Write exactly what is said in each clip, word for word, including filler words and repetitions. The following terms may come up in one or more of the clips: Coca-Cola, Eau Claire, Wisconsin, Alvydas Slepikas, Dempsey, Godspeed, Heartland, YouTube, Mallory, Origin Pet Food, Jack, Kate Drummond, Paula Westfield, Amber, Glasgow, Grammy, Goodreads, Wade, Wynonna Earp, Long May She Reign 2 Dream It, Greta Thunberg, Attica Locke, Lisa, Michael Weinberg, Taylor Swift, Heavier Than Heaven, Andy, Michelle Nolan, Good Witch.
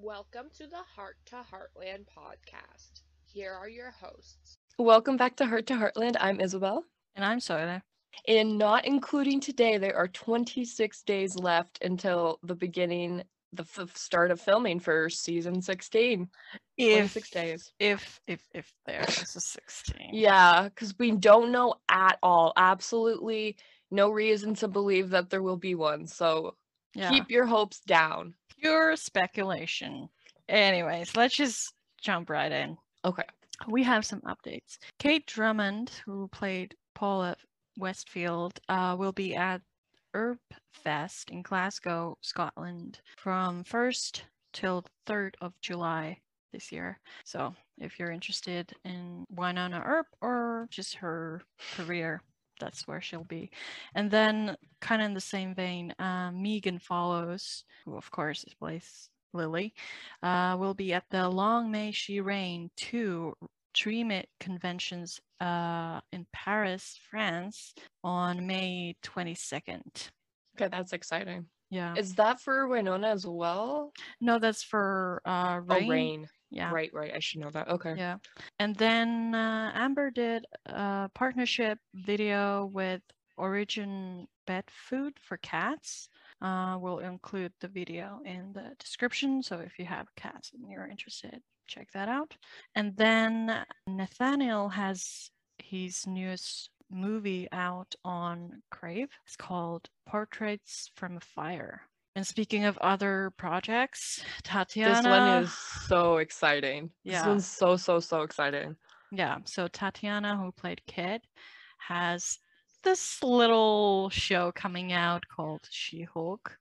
Welcome to the Heart to Heartland podcast. Here are your hosts. Welcome back to Heart to Heartland. I'm Isabel. And I'm Soda. And not including today, there are twenty-six days left until the beginning, the f- start of filming for season sixteen. If, twenty-six days. If, if, if there is a sixteen. Yeah, because we don't know at all. Absolutely no reason to believe that there will be one. So yeah. Keep your hopes down. Pure speculation. Anyways, let's just jump right in. Okay. We have some updates. Kate Drummond, who played Paula Westfield, uh, will be at Herb Fest in Glasgow, Scotland from first till third of July this year. So if you're interested in Wynonna Earp or just her career, that's where she'll be. And then kind of in the same vein, uh, Megan Follows, who of course plays Lily, uh, will be at the Long May She Reign two Dream It conventions uh, in Paris, France on May twenty-second. Okay, that's exciting. Yeah. Is that for Winona as well? No, that's for uh, Rain. Oh, Rain. Yeah. Right, right. I should know that. Okay. Yeah. And then uh, Amber did a partnership video with Origin Pet Food for Cats. Uh, we'll include the video in the description. So if you have cats and you're interested, check that out. And then Nathaniel has his newest movie out on Crave. It's called Portraits from a Fire. And speaking of other projects, Tatiana... This one is so exciting. Yeah. This one's so, so, so exciting. Yeah. So Tatiana, who played Kit, has this little show coming out called She-Hulk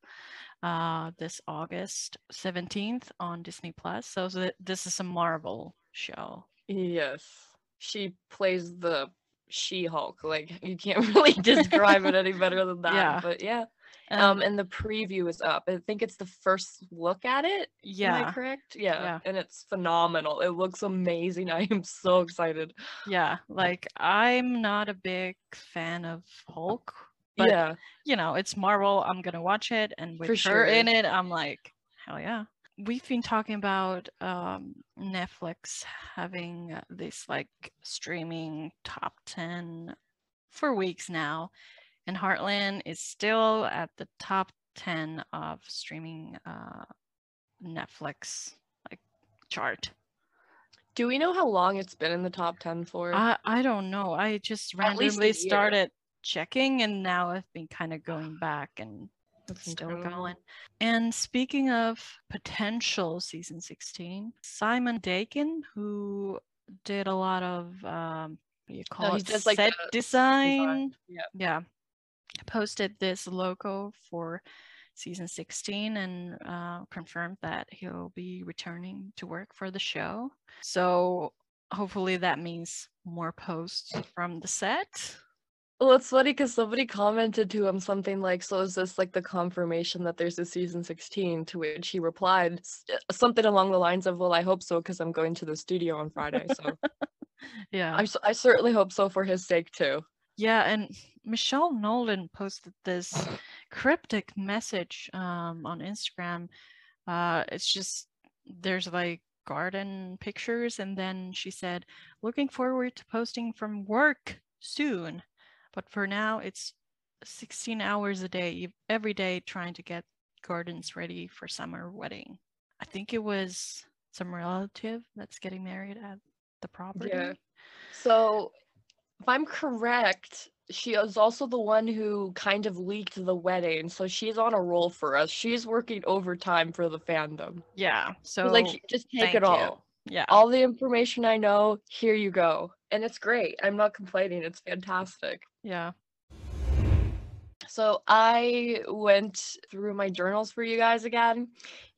uh, this August seventeenth on Disney Plus. So this is a Marvel show. Yes. She plays the She-Hulk. Like, you can't really describe it any better than that. Yeah. But yeah. Um, um, and the preview is up. I think it's the first look at it. Yeah. Am I correct? Yeah. yeah. And it's phenomenal. It looks amazing. I am so excited. Yeah. Like, I'm not a big fan of Hulk, but, yeah. you know, it's Marvel. I'm going to watch it. And with For her sure. in it, I'm like, hell yeah. We've been talking about um, Netflix having this, like, streaming top ten for weeks now. And Heartland is still at the top ten of streaming uh, Netflix like chart. Do we know how long it's been in the top ten for? I, I don't know. I just randomly started checking, and now I've been kind of going back and That's still incredible. going. And speaking of potential season sixteen, Simon Dakin, who did a lot of um, what do you call no, it set like design. design. Yeah. yeah. Posted this logo for season sixteen and uh, confirmed that he'll be returning to work for the show. So hopefully that means more posts from the set. Well, it's funny because somebody commented to him something like, so is this like the confirmation that there's a season sixteen? To which he replied something along the lines of, well, I hope so because I'm going to the studio on Friday. So yeah, I, I certainly hope so for his sake too. Yeah, and Michelle Nolan posted this cryptic message um, on Instagram. Uh, it's just, there's like garden pictures, and then she said, looking forward to posting from work soon. But for now, it's sixteen hours a day, every day, trying to get gardens ready for summer wedding. I think it was some relative that's getting married at the property. Yeah. So if I'm correct, she is also the one who kind of leaked the wedding, so she's on a roll for us. She's working overtime for the fandom. Yeah, so like, just take it all. You. Yeah, all the information I know, here you go, and it's great. I'm not complaining. It's fantastic. Yeah. So I went through my journals for you guys again,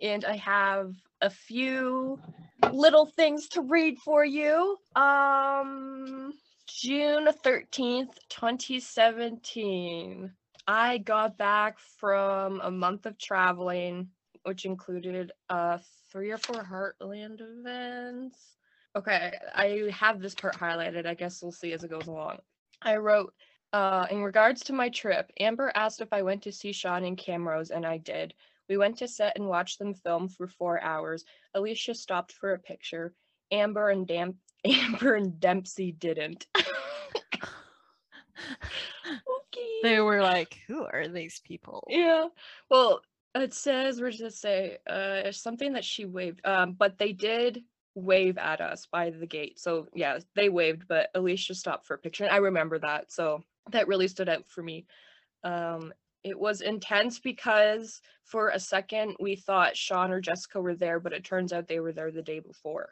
and I have a few little things to read for you. Um. June thirteenth, twenty seventeen, I got back from a month of traveling, which included uh, three or four Heartland events. Okay, I have this part highlighted. I guess we'll see as it goes along. I wrote, uh, in regards to my trip, Amber asked if I went to see Sean in Camrose, and I did. We went to set and watched them film for four hours. Alicia stopped for a picture. Amber and Damp- Amber and Dempsey didn't. Okay. They were like, who are these people? Yeah. Well, it says, we're just gonna say, uh, something that she waved, um, but they did wave at us by the gate. So yeah, they waved, but Alicia stopped for a picture. And I remember that. So that really stood out for me. Um, it was intense because for a second we thought Sean or Jessica were there, but it turns out they were there the day before.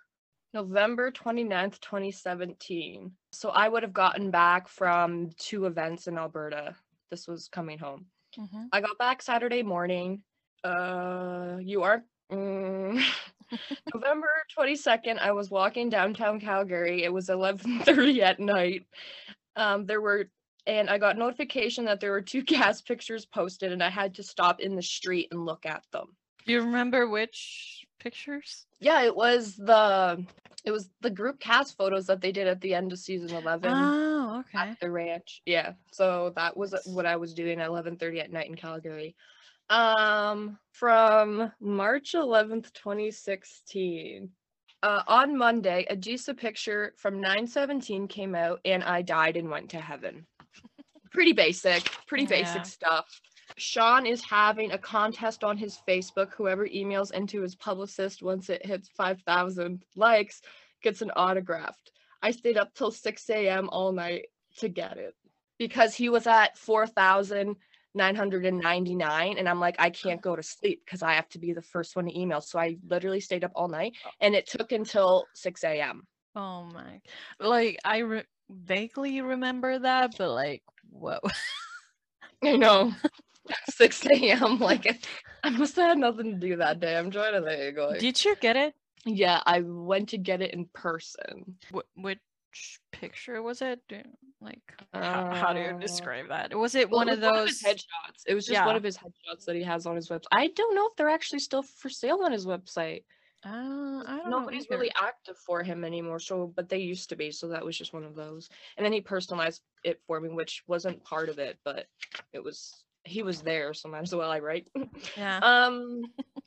November twenty-ninth, twenty seventeen. So I would have gotten back from two events in Alberta. This was coming home. Mm-hmm. I got back Saturday morning. Uh, you aren't? Mm. November twenty-second, I was walking downtown Calgary. It was eleven thirty at night. Um, there were, and I got notification that there were two gas pictures posted, and I had to stop in the street and look at them. Do you remember which pictures? Yeah, it was the it was the group cast photos that they did at the end of season eleven. Oh, okay. At the ranch. Yeah. So that was what I was doing at eleven thirty at night in Calgary. Um, from March eleventh, twenty sixteen. Uh, on Monday, a G I S A picture from nine seventeen came out, and I died and went to heaven. Pretty basic. Pretty yeah. basic stuff. Sean is having a contest on his Facebook. Whoever emails into his publicist once it hits five thousand likes gets an autograph. I stayed up till six a.m. all night to get it because he was at four thousand nine hundred ninety-nine, and I'm like, I can't go to sleep because I have to be the first one to email. So I literally stayed up all night, and it took until six a.m. Oh my! Like I re- vaguely remember that, but like, whoa. I know. six a.m. Like, I must have had nothing to do that day. I'm trying to think. Like, did you get it? Yeah, I went to get it in person. Wh- which picture was it? Like, uh, how, how do you describe that? Was it well, one it was of those one of his headshots? It was just yeah. one of his headshots that he has on his website. I don't know if they're actually still for sale on his website. Uh, I don't Nobody's know really active for him anymore, so but they used to be, so that was just one of those. And then he personalized it for me, which wasn't part of it, but it was he was there, so might as well I write. Yeah. Um,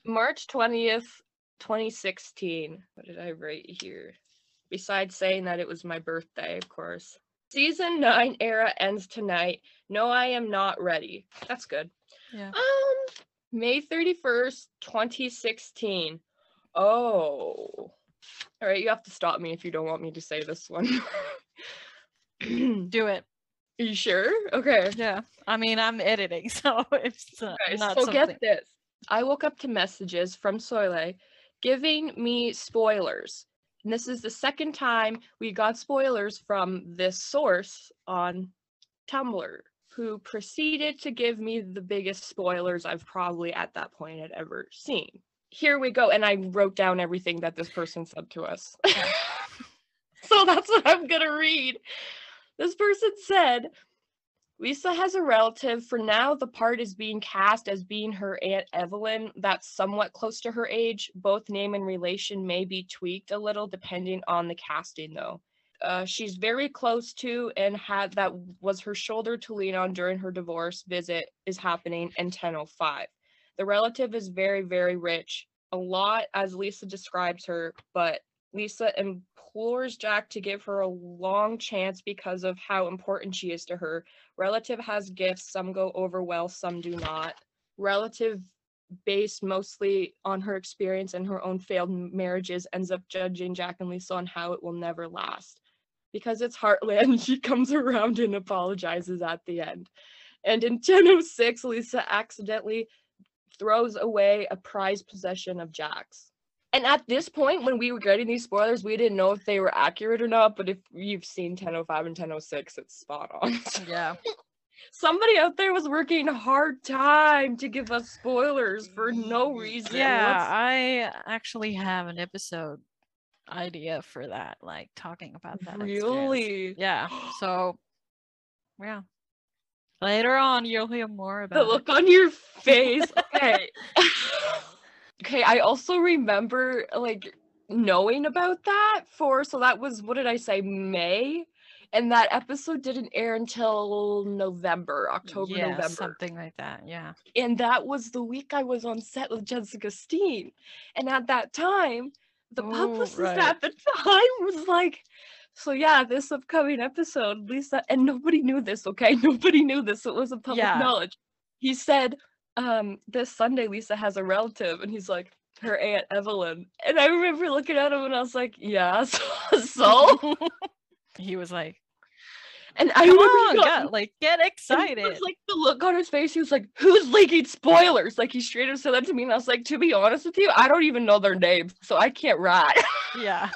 March twentieth, twenty sixteen. What did I write here? Besides saying that it was my birthday, of course. Season nine era ends tonight. No, I am not ready. That's good. Yeah. Um, May thirty-first, twenty sixteen. Oh. All right, you have to stop me if you don't want me to say this one. Do it. Are you sure? Okay. Yeah. I mean, I'm editing, so it's uh, okay, not so something. Get this. I woke up to messages from Soile giving me spoilers. And this is the second time we got spoilers from this source on Tumblr, who proceeded to give me the biggest spoilers I've probably at that point had ever seen. Here we go. And I wrote down everything that this person said to us. So that's what I'm going to read. This person said, Lisa has a relative. For now, the part is being cast as being her Aunt Evelyn. That's somewhat close to her age. Both name and relation may be tweaked a little depending on the casting, though. Uh, she's very close to and had that was her shoulder to lean on during her divorce visit is happening in ten oh five. The relative is very, very rich, a lot as Lisa describes her, but Lisa implores Jack to give her a long chance because of how important she is to her. Relative has gifts, some go over well, some do not. Relative, based mostly on her experience and her own failed marriages, ends up judging Jack and Lisa on how it will never last. Because it's Heartland, she comes around and apologizes at the end. And in ten oh six, Lisa accidentally throws away a prized possession of Jack's. And at this point, when we were getting these spoilers, we didn't know if they were accurate or not, but if you've seen ten oh five and ten oh six, it's spot on. Yeah. Somebody out there was working a hard time to give us spoilers for no reason. Yeah, What's... I actually have an episode idea for that, like talking about that. Really? Experience. Yeah. So, yeah. Later on, you'll hear more about it. The look it. on your face. Okay. Okay, I also remember, like, knowing about that for, so that was, what did I say, May? and that episode didn't air until November, October, yeah, November. Something like that, yeah. And that was the week I was on set with Jessica Steen. And at that time, the oh, publicist right. at the time was like, so yeah, this upcoming episode, Lisa, and nobody knew this, okay? Nobody knew this. It wasn't public yeah. knowledge. He said, um, this Sunday, Lisa has a relative, and he's like, her Aunt Evelyn. And I remember looking at him and I was like, yeah, so? so? He was like, and I remember on, got, God, like, get excited. It was like the look on his face. He was like, who's leaking spoilers? Like, he straight up said that to me. And I was like, to be honest with you, I don't even know their names, so I can't ride. Yeah.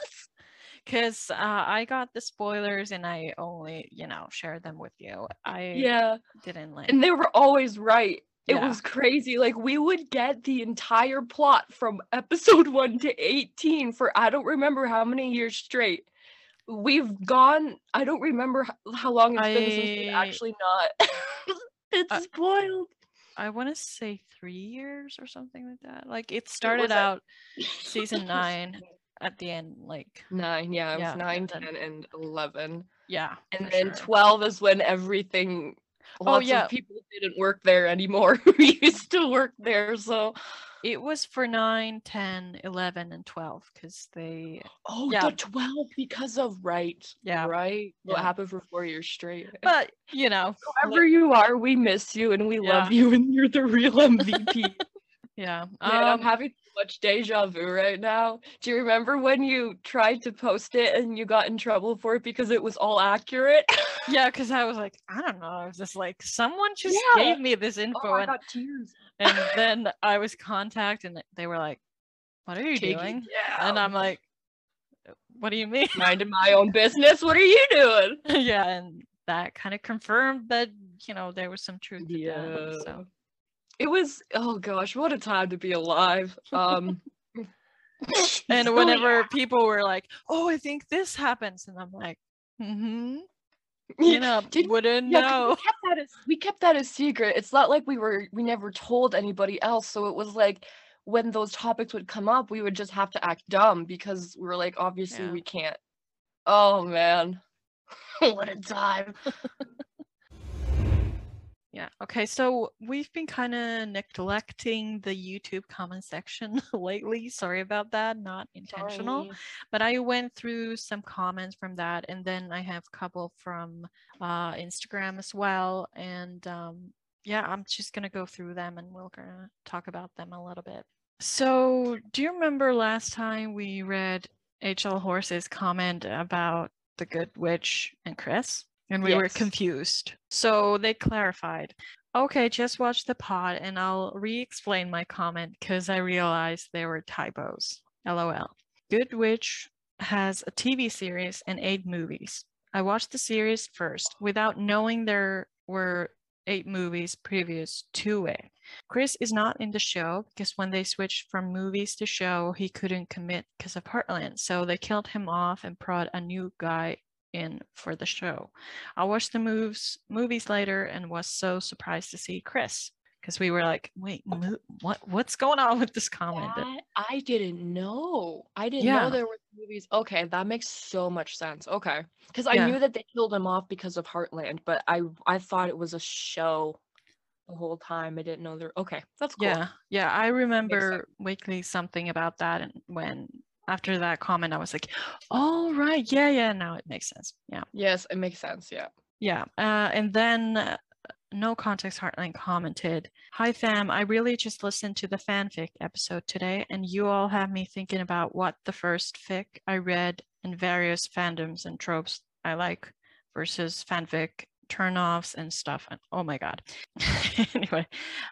Because uh, I got the spoilers and I only, you know, shared them with you. I yeah. didn't like. And they were always right. It yeah. was crazy. Like, we would get the entire plot from episode one to eighteen for I don't remember how many years straight. We've gone, I don't remember how long it's I... been since we've actually not. It's uh, spoiled. I want to say three years or something like that. Like, it started it out season nine at the end, like. Nine, yeah. It yeah, was nine, ten, then... and eleven. Yeah. And then sure. twelve is when everything... Lots oh, yeah. of people didn't work there anymore. We used to work there, so it was for nine, ten, eleven, and twelve because they oh yeah. the twelve because of right yeah right yeah. what happened for four years straight. But you know, whoever you are, we miss you and we yeah. love you, and you're the real M V P. Yeah. Um, Man, I'm having so much deja vu right now. Do you remember when you tried to post it and you got in trouble for it because it was all accurate? Yeah, because I was like, I don't know. I was just like, someone just yeah. gave me this info. Oh, and, I got tears. And then I was contacted and they were like, what are you Taking doing? Down. And I'm like, what do you mean? Minding my own business. What are you doing? Yeah, and that kind of confirmed that, you know, there was some truth to yeah. that. So. It was, oh gosh, what a time to be alive. Um, and so, whenever yeah. people were like, oh, I think this happens. And I'm like, mm-hmm. You know, Did, wouldn't yeah, know. We kept, that as, we kept that a secret. It's not like we were, we never told anybody else. So it was like, when those topics would come up, we would just have to act dumb because we were like, obviously yeah. we can't. Oh man, what a time. Yeah, okay, so we've been kind of neglecting the YouTube comment section lately. Sorry about that, not intentional. Sorry. But I went through some comments from that, and then I have a couple from uh, Instagram as well. And um, yeah, I'm just going to go through them and we're going to talk about them a little bit. So do you remember last time we read H L Horse's comment about the Good Witch and Chris? And we yes. were confused. So they clarified, okay, just watch the pod and I'll re-explain my comment because I realized there were typos. LOL. Good Witch has a T V series and eight movies. I watched the series first without knowing there were eight movies previous to it. Chris is not in the show because when they switched from movies to show, he couldn't commit because of Heartland. So they killed him off and brought a new guy in for the show. I watched the moves movies later and was so surprised to see Chris because we were like, wait, mo- what what's going on with this comment? That, I didn't know. I didn't yeah. know there were movies. Okay, that makes so much sense. Okay, because I yeah. knew that they killed him off because of Heartland, but I I thought it was a show the whole time. I didn't know there. Okay, that's cool. Yeah, yeah. I remember vaguely something about that, and when. After that comment, I was like, all right, yeah, yeah, now it makes sense. Yeah. Yes, it makes sense, yeah. Yeah, uh, and then uh, No Context Heartland commented, hi fam, I really just listened to the fanfic episode today, and you all have me thinking about what the first fic I read and various fandoms and tropes I like versus fanfic turnoffs and stuff. And oh my god. Anyway,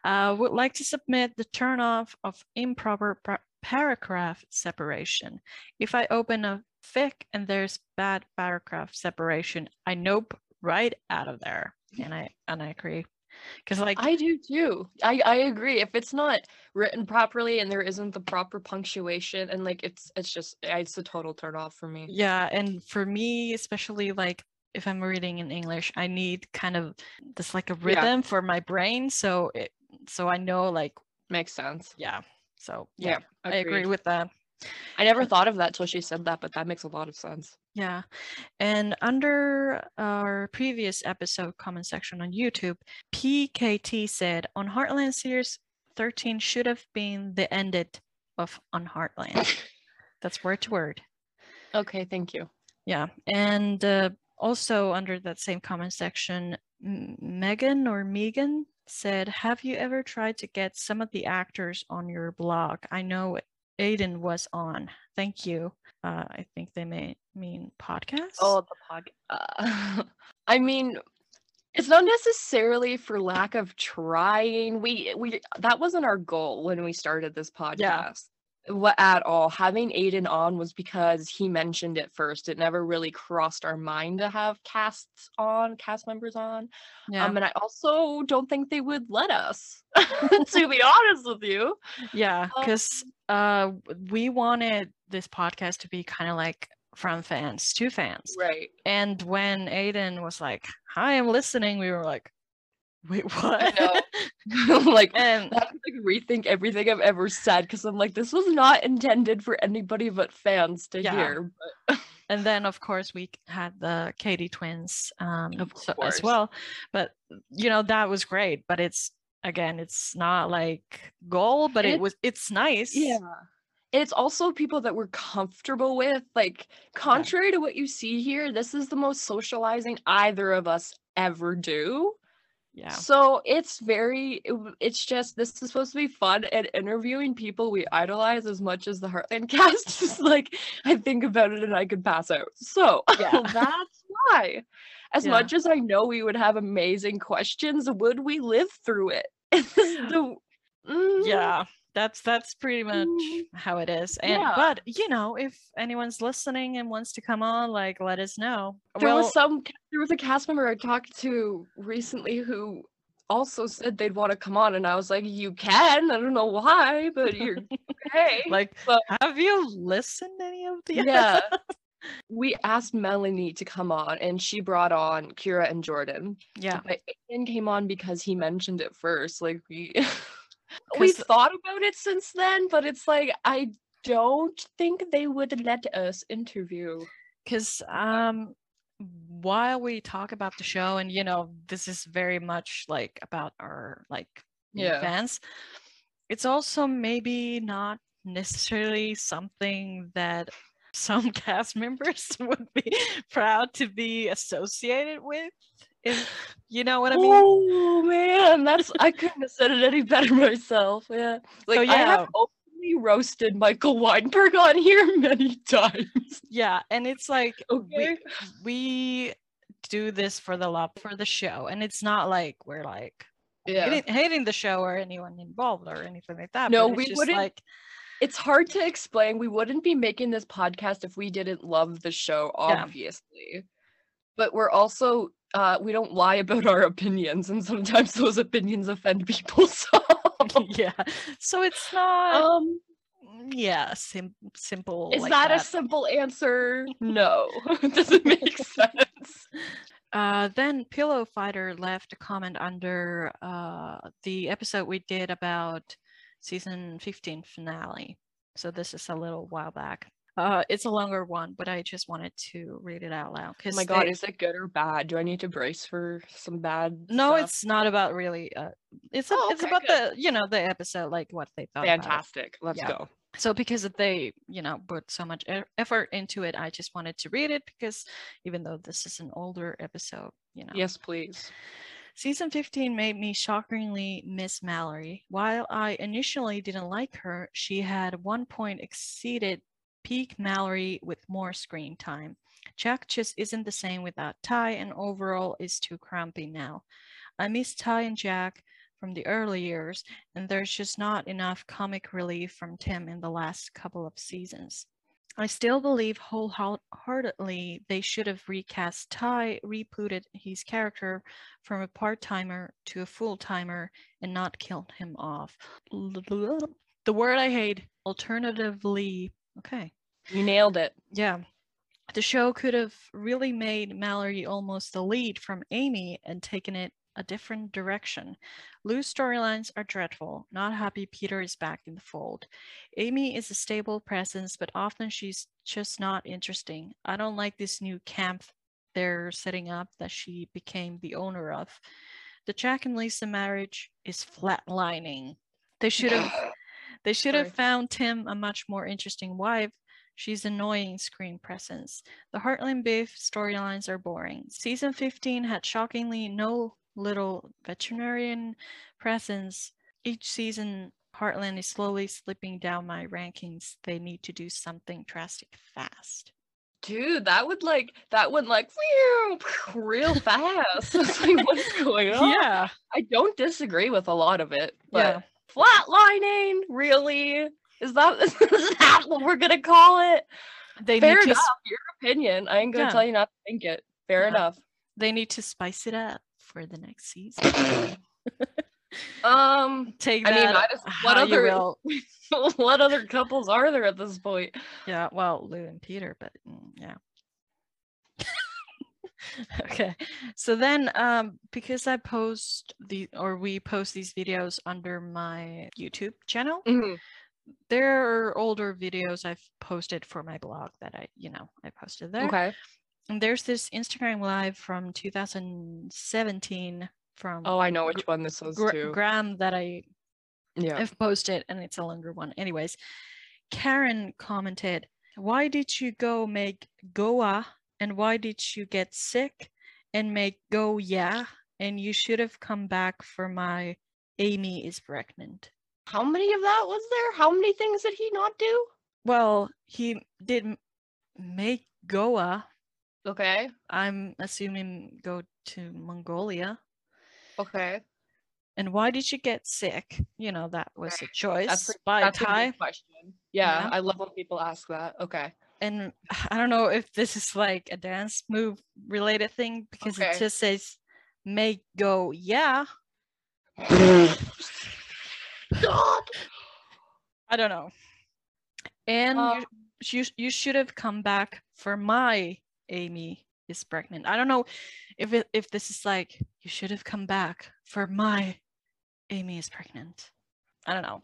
uh, would like to submit the turnoff of improper pra- paragraph separation. If I open a fic and there's bad paragraph separation, I nope right out of there. And I and I agree. Because like I do too. I, I agree. If it's not written properly and there isn't the proper punctuation and like it's it's just it's a total turn off for me. Yeah, and for me especially, like if I'm reading in English, I need kind of this like a rhythm yeah. for my brain, so it so I know like makes sense. Yeah. So yeah, yeah I agree with that. I never thought of that till she said that, but that makes a lot of sense. Yeah. And under our previous episode comment section on YouTube, P K T said, on Heartland series thirteen should have been the ended of on Heartland. That's word to word. Okay, thank you. Yeah. And uh, also under that same comment section, M- Megan or Megan said, have you ever tried to get some of the actors on your blog? I know Aiden was on. Thank you. Uh, I think they may mean podcast. Oh, the pod. Uh, I mean, it's not necessarily for lack of trying. We we that wasn't our goal when we started this podcast. Yeah. What at all. Having Aiden on was because he mentioned it first. It never really crossed our mind to have casts on, cast members on. Yeah. Um, and I also don't think they would let us, to be honest with you. Yeah, because um, uh, we wanted this podcast to be kind of like from fans to fans. Right. And when Aiden was like, hi, I'm listening, we were like, wait, what? I know. Like, and I have to like, rethink everything I've ever said, because I'm like, this was not intended for anybody but fans to yeah. hear. But... And then, of course, we had the Katie twins um, of so, as well. But, you know, that was great. But it's, again, it's not like goal, but it, it was, it's nice. Yeah. It's also people that we're comfortable with. Like, contrary yeah. to what you see here, this is the most socializing either of us ever do. Yeah. So it's very, it, it's just, this is supposed to be fun, and interviewing people we idolize as much as the Heartland cast is like, I think about it and I could pass out. So yeah. that's why. As yeah. much as I know we would have amazing questions, would we live through it? the, mm. Yeah, that's, that's pretty much mm. how it is. And, yeah. but you know, if anyone's listening and wants to come on, like, let us know. There well, was some... There was a cast member I talked to recently who also said they'd want to come on, and I was like, you can, I don't know why, but you're okay. Like, but, have you listened to any of these? Yeah. We asked Melanie to come on, and she brought on Kira and Jordan. Yeah. But Aiden came on because he mentioned it first. Like, we, we thought about it since then, but it's like, I don't think they would let us interview. Because, um... while we talk about the show, and you know, this is very much like about our like yeah. fans, it's also maybe not necessarily something that some cast members would be proud to be associated with, if you know what I mean. Oh man, that's I couldn't have said it any better myself. Yeah, like so, yeah. I have openly roasted Michael Weinberg on here many times. Yeah, and it's like, okay, we, we do this for the love for the show, and it's not like we're like yeah. hating, hating the show or anyone involved or anything like that. No, we wouldn't. Like, it's hard to explain. We wouldn't be making this podcast if we didn't love the show, obviously. Yeah. But we're also uh, we don't lie about our opinions, and sometimes those opinions offend people. So yeah, so it's not. Um, Yeah, sim- simple. Is like that, that a simple answer? No, it doesn't make sense. Uh, then Pillow Fighter left a comment under uh, the episode we did about season fifteen finale. So this is a little while back. Uh, it's a longer one, but I just wanted to read it out loud. Oh my God, they, is it good or bad? Do I need to brace for some bad? No, stuff? It's not about really. Uh, it's a, oh, okay, it's about good. the you know the episode, like what they thought. Fantastic. About it. Let's yeah. go. So because they you know put so much effort into it, I just wanted to read it because even though this is an older episode, you know. Yes, please. Season fifteen made me shockingly miss Mallory. While I initially didn't like her, she had at one point exceeded peak Mallory with more screen time. Jack just isn't the same without Ty, and overall is too crampy now. I miss Ty and Jack from the early years, and there's just not enough comic relief from Tim in the last couple of seasons. I still believe wholeheartedly they should have recast Ty, rebooted his character from a part-timer to a full-timer, and not killed him off. The word I hate, alternatively. Okay. You nailed it. Yeah. The show could have really made Mallory almost the lead from Amy and taken it a different direction. Lou's storylines are dreadful. Not happy Peter is back in the fold. Amy is a stable presence, but often she's just not interesting. I don't like this new camp they're setting up that she became the owner of. The Jack and Lisa marriage is flatlining. They should have they should have found Tim a much more interesting wife. She's annoying screen presence. The Heartland beef storylines are boring. Season fifteen had shockingly no little veterinarian presence. Each season, Heartland is slowly slipping down my rankings. They need to do something drastic fast. Dude, that would like, that went like, real fast. Like, what's going on? Yeah. I don't disagree with a lot of it, but yeah. Flatlining, really? Is that, is that what we're going to call it? They Fair need enough, to... your opinion. I ain't going to yeah. tell you not to think it. Fair yeah. enough. They need to spice it up for the next season. um, Take that I mean, I just, what other what other couples are there at this point? Yeah, well, Lou and Peter, but yeah. Okay, so then um, because I post the or we post these videos under my YouTube channel, mm-hmm. there are older videos I've posted for my blog that I, you know, I posted there. Okay. And there's this Instagram live from two thousand seventeen from oh I know which one this was too. Graham that I yeah I've posted, and it's a longer one. Anyways, Karen commented, "Why did you go make Goa and why did you get sick and make go yeah and you should have come back for my Amy is pregnant." How many of that was there? How many things did he not do? Well, he did make Goa. Okay. I'm assuming go to Mongolia. Okay. And why did you get sick? You know, that was a choice that's a, by that's Ty. A question. Yeah, yeah, I love when people ask that. Okay. And I don't know if this is like a dance move related thing because okay. it just says make go yeah. God. I don't know. And um, you, you you should have come back for my Amy is pregnant. I don't know if it, if this is like you should have come back for my Amy is pregnant. I don't know.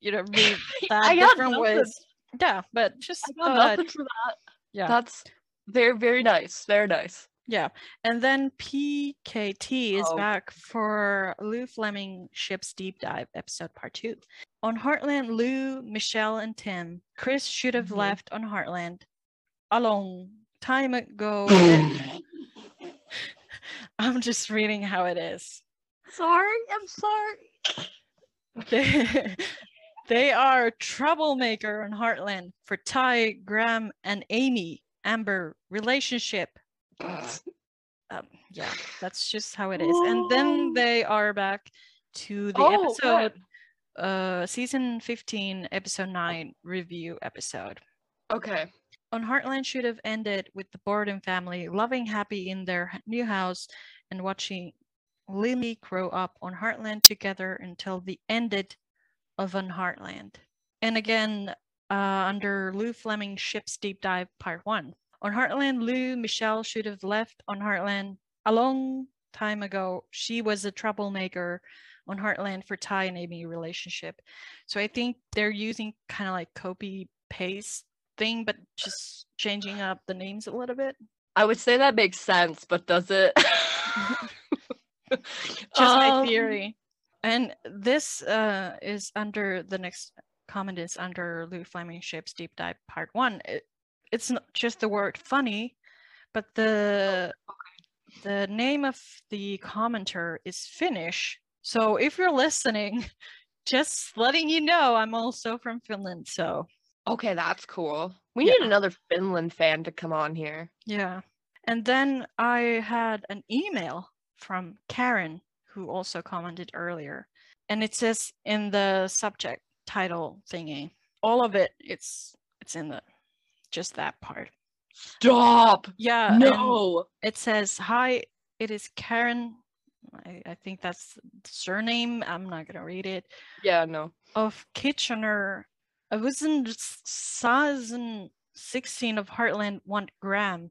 You don't read that I different ways. Yeah, but just I got nothing for that. Yeah, that's they're very nice. They're nice. Yeah, and then P K T is oh. back for Lou Fleming Ship's Deep Dive episode part two. On Heartland, Lou, Michelle, and Tim. Chris should have mm-hmm. left on Heartland a long time ago. I'm just reading how it is. Sorry, I'm sorry. They, they are troublemaker on Heartland for Ty, Graham, and Amy, Amber relationship. Uh, um, yeah, that's just how it is. Whoa. And then they are back to the oh, episode, God. uh, season fifteen, episode nine review episode. Okay. On Heartland, should have ended with the Borden family loving, happy in their new house, and watching Lily grow up on Heartland together until the ended of on Heartland. And again, uh, under Lou Fleming Ship's Deep Dive Part One. On Heartland, Lou, Michelle should have left on Heartland a long time ago. She was a troublemaker on Heartland for Ty and Amy relationship. So I think they're using kind of like copy paste thing, but just changing up the names a little bit. I would say that makes sense, but does it? Just um, my theory. And this uh, is under the next comment is under Lou Fleming Ship's Deep Dive Part One. It, It's not just the word funny, but the oh, okay. the name of the commenter is Finnish. So if you're listening, just letting you know, I'm also from Finland. So okay, that's cool. We yeah. need another Finland fan to come on here. Yeah. And then I had an email from Karen, who also commented earlier. And it says in the subject title thingy, all of it, it's it's in the just that part. Stop. Yeah. No. It says, "Hi, it is Karen." I, I think that's the surname. I'm not gonna read it. Yeah, no. Of Kitchener. I was in season sixteen of Heartland. Want Graham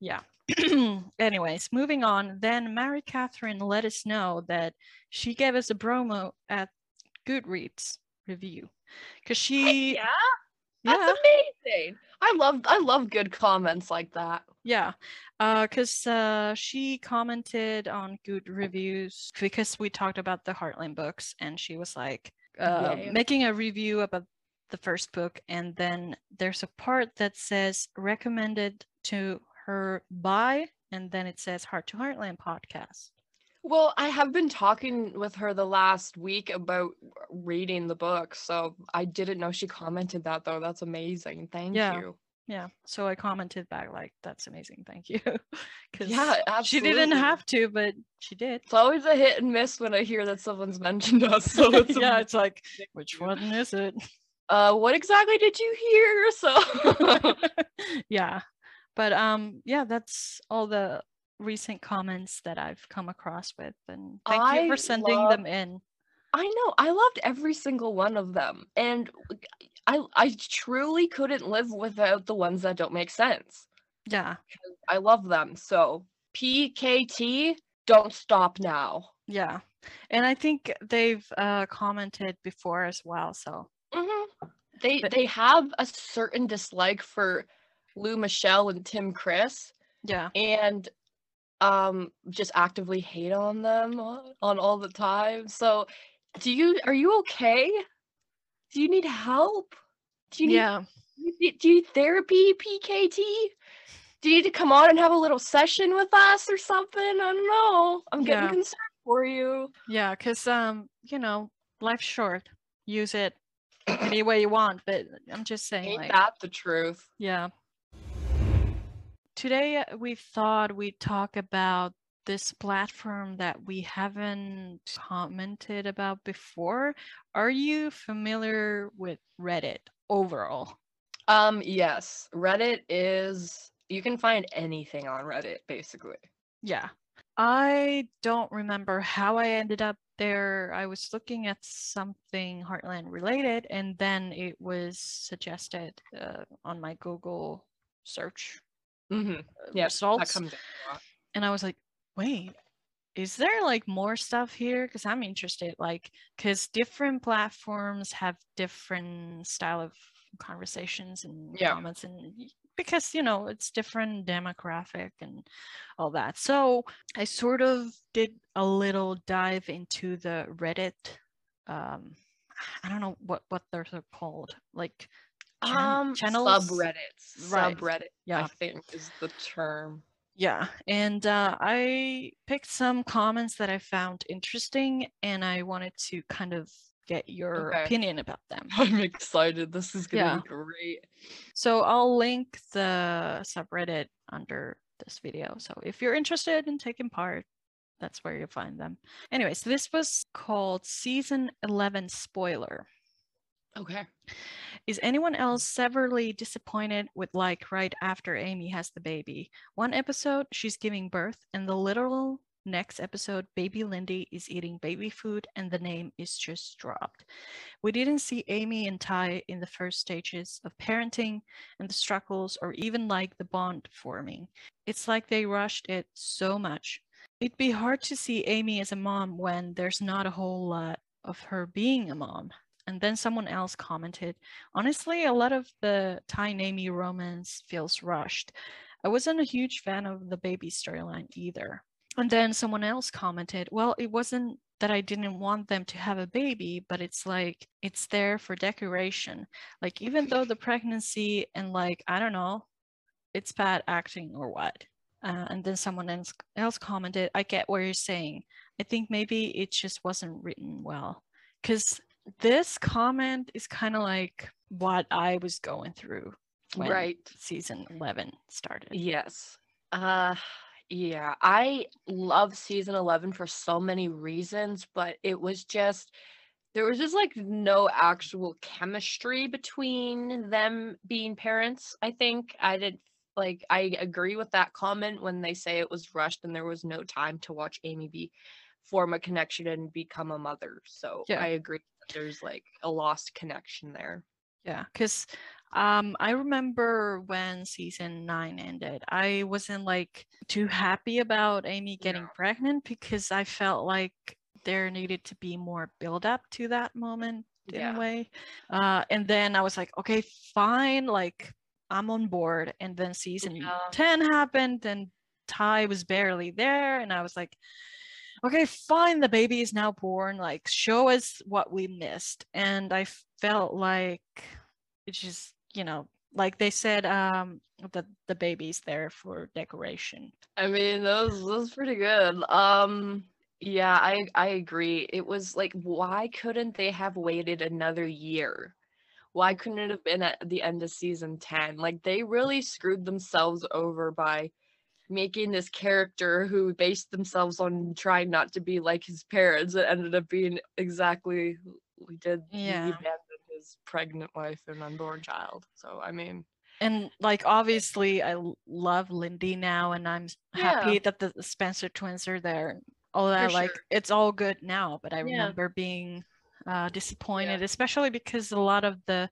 Yeah. Anyways, moving on. Then Mary Catherine let us know that she gave us a promo at Goodreads review because she yeah that's yeah. amazing. I love I love good comments like that. Yeah, because uh, uh, she commented on good reviews because we talked about the Heartland books, and she was like uh, yeah, yeah. making a review about the first book, and then there's a part that says recommended to her by, and then it says Heart to Heartland podcast. Well, I have been talking with her the last week about reading the book, so I didn't know she commented that, though. That's amazing. Thank yeah. you. Yeah. So I commented back, like, that's amazing. Thank you. Because yeah, she didn't have to, but she did. It's always a hit and miss when I hear that someone's mentioned us. So it's yeah, it's like, which one is it? Uh, what exactly did you hear? So yeah. But um, yeah, that's all the recent comments that I've come across with, and thank I you for sending love, them in. I know, I loved every single one of them, and I I truly couldn't live without the ones that don't make sense. Yeah. I love them. So P K T, don't stop now. Yeah. And I think they've uh, commented before as well, so. Mm-hmm. They but- they have a certain dislike for Lou, Michelle, and Tim, Chris. Yeah. And um just actively hate on them on all the time. So do you are you okay? Do you need help? Do you need yeah. do, you, do you need therapy, P K T? Do you need to come on and have a little session with us or something? I don't know. I'm getting yeah. concerned for you. Yeah, because um, you know, life's short. Use it any way you want, but I'm just saying, ain't like, that the truth. Yeah. Today, we thought we'd talk about this platform that we haven't commented about before. Are you familiar with Reddit overall? Um, yes. Reddit is, you can find anything on Reddit, basically. Yeah. I don't remember how I ended up there. I was looking at something Heartland related, and then it was suggested uh, on my Google search. Mm-hmm. Yeah, results, that comes and I was like, wait, is there like more stuff here? Because I'm interested, like, because different platforms have different style of conversations and yeah. comments, and because, you know, it's different demographic and all that. So I sort of did a little dive into the Reddit. Um, I don't know what what they're called, like. Channel, um channels? subreddits right. subreddit yeah I think is the term. Yeah, and uh I picked some comments that I found interesting, and I wanted to kind of get your okay. opinion about them. I'm excited, this is gonna yeah. be great. So I'll link the subreddit under this video, so if you're interested in taking part, that's where you'll find them. Anyways, this was called Season eleven Spoiler. Okay. Is anyone else severely disappointed with, like, right after Amy has the baby? One episode, she's giving birth, and the literal next episode, baby Lindy is eating baby food, and the name is just dropped. We didn't see Amy and Ty in the first stages of parenting and the struggles, or even, like, the bond forming. It's like they rushed it so much. It'd be hard to see Amy as a mom when there's not a whole lot of her being a mom. And then someone else commented, honestly, a lot of the Ty and Amy romance feels rushed. I wasn't a huge fan of the baby storyline either. And then someone else commented, well, it wasn't that I didn't want them to have a baby, but it's like, it's there for decoration. Like, even though the pregnancy and, like, I don't know, it's bad acting or what. Uh, and then someone else commented, I get what you're saying. I think maybe it just wasn't written well. Because this comment is kind of like what I was going through when right. season eleven started. Yes. Uh, yeah, I love season eleven for so many reasons, but it was just, there was just like no actual chemistry between them being parents, I think. I didn't like, I agree with that comment when they say it was rushed and there was no time to watch Amy be form a connection and become a mother. So yeah. I agree that there's like a lost connection there. Yeah, because Um, I remember when season nine ended, I wasn't like too happy about Amy getting yeah. pregnant, because I felt like there needed to be more build up to that moment in yeah. a way. Uh, and then I was like, okay, fine, like I'm on board. And then season yeah. ten happened and Ty was barely there. And I was like, okay, fine, the baby is now born, like show us what we missed. And I felt like it's just, you know, like they said, um, that the baby's there for decoration. I mean, that was, that was pretty good. Um, yeah, I, I agree. It was like, why couldn't they have waited another year? Why couldn't it have been at the end of season ten? Like, they really screwed themselves over by making this character who based themselves on trying not to be like his parents. It ended up being exactly we did. Yeah. He abandoned his pregnant wife and unborn child. So, I mean. And like, obviously I love Lindy now, and I'm happy yeah. that the Spencer twins are there. All that, For like, sure. it's all good now, but I yeah. remember being uh, disappointed, yeah. especially because a lot of the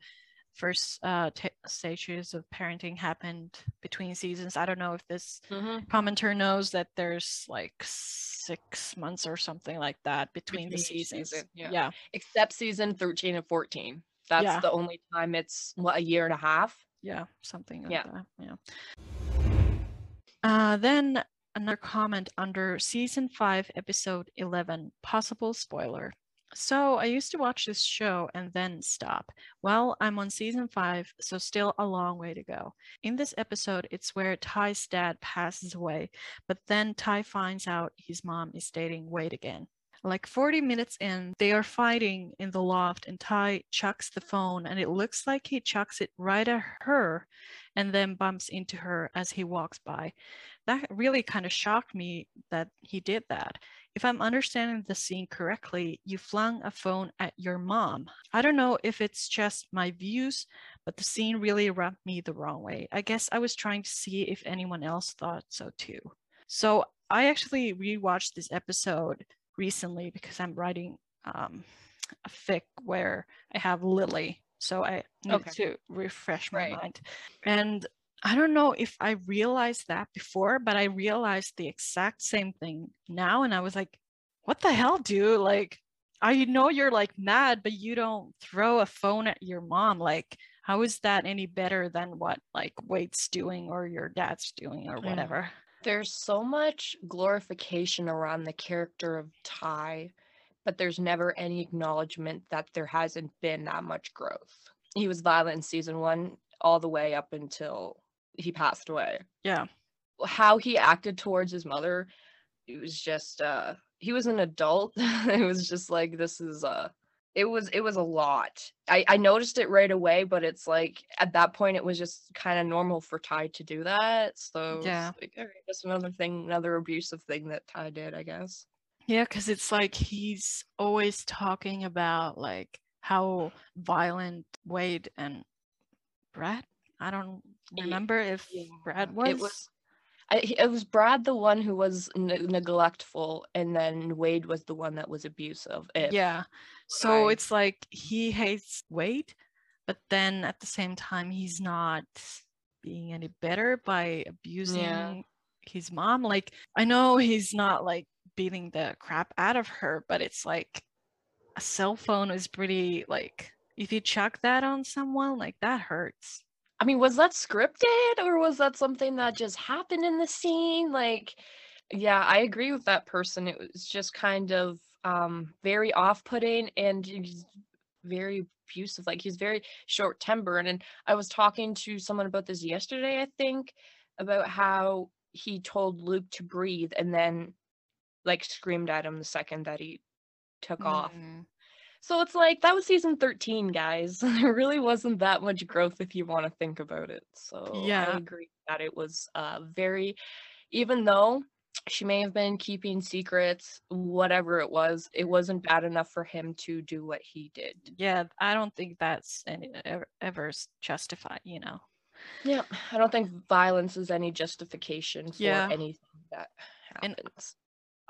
first uh t- stages of parenting happened between seasons. I don't know if this mm-hmm. commenter knows that there's like six months or something like that between, between the seasons season, yeah. yeah except season thirteen and fourteen. That's yeah. the only time it's what, a year and a half, yeah something like yeah. that. Yeah uh then another comment under season five episode eleven, possible spoiler. So I used to watch this show and then stop. Well, I'm on season five, so still a long way to go. In this episode, it's where Ty's dad passes away, but then Ty finds out his mom is dating Wade again. Like forty minutes in, they are fighting in the loft and Ty chucks the phone, and it looks like he chucks it right at her and then bumps into her as he walks by. That really kind of shocked me that he did that. If I'm understanding the scene correctly, you flung a phone at your mom. I don't know if it's just my views, but the scene really rubbed me the wrong way. I guess I was trying to see if anyone else thought so too. So I actually rewatched this episode recently because I'm writing um, a fic where I have Lily. So I need okay. to refresh my right. mind. And I don't know if I realized that before, but I realized the exact same thing now. And I was like, what the hell, dude? Like, I know you're like mad, but you don't throw a phone at your mom. Like, how is that any better than what like Wade's doing or your dad's doing or whatever? There's so much glorification around the character of Ty, but there's never any acknowledgement that there hasn't been that much growth. He was violent in season one all the way up until he passed away. Yeah. How he acted towards his mother, it was just uh he was an adult. It was just like, this is uh it was it was a lot. I, I noticed it right away, but it's like at that point it was just kind of normal for Ty to do that. So yeah, it's like, all right, that's another thing, another abusive thing that Ty did, I guess. Yeah, because it's like he's always talking about like how violent Wade and Brad, I don't remember if yeah. Brad was. It was, I, it was Brad the one who was ne- neglectful, and then Wade was the one that was abusive. If yeah, so I... it's like he hates Wade, but then at the same time he's not being any better by abusing yeah. his mom. Like, I know he's not like beating the crap out of her, but it's like a cell phone is pretty like, if you chuck that on someone, like that hurts. I mean, was that scripted or was that something that just happened in the scene? Like, yeah, I agree with that person. It was just kind of um, very off-putting and very abusive. Like, he's very short tempered. And I was talking to someone about this yesterday, I think, about how he told Luke to breathe and then, like, screamed at him the second that he took mm. off. So it's like, that was season thirteen, guys. There really wasn't that much growth if you want to think about it. So yeah. I agree that it was uh, very, even though she may have been keeping secrets, whatever it was, it wasn't bad enough for him to do what he did. Yeah, I don't think that's any, ever, ever justified, you know. Yeah, I don't think violence is any justification for yeah. anything that happens. And-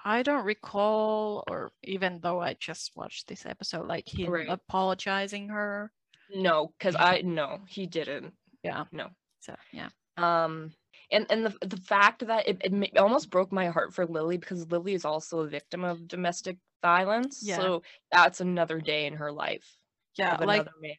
I don't recall, or even though I just watched this episode, like him right. apologizing her No, because I no, he didn't. Yeah. No. So yeah. Um, and and the the fact that it, it almost broke my heart for Lily, because Lily is also a victim of domestic violence. Yeah. So that's another day in her life. Yeah. Like man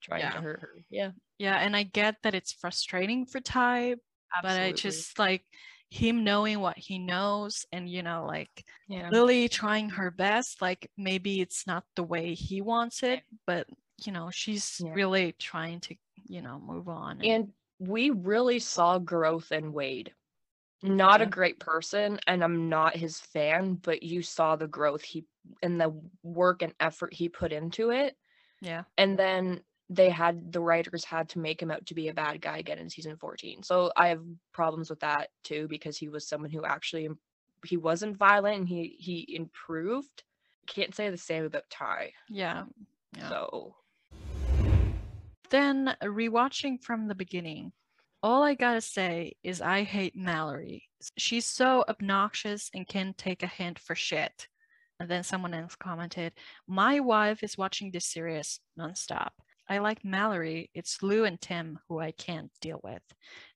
trying yeah. to hurt her. Yeah. Yeah, and I get that it's frustrating for Ty, Absolutely. But I just like him knowing what he knows, and you know, like yeah. Lily trying her best. Like maybe it's not the way he wants it, but you know, she's yeah. really trying to, you know, move on. And, and we really saw growth in Wade. Not yeah. a great person, and I'm not his fan, but you saw the growth he and the work and effort he put into it. Yeah. And then they had the writers had to make him out to be a bad guy again in season fourteen. So I have problems with that too, because he was someone who actually he wasn't violent, and he he improved. Can't say the same about Ty. Yeah. yeah. So then rewatching from the beginning, all I gotta say is I hate Mallory. She's so obnoxious and can't take a hint for shit. And then someone else commented, "My wife is watching this series nonstop. I like Mallory. It's Lou and Tim who I can't deal with."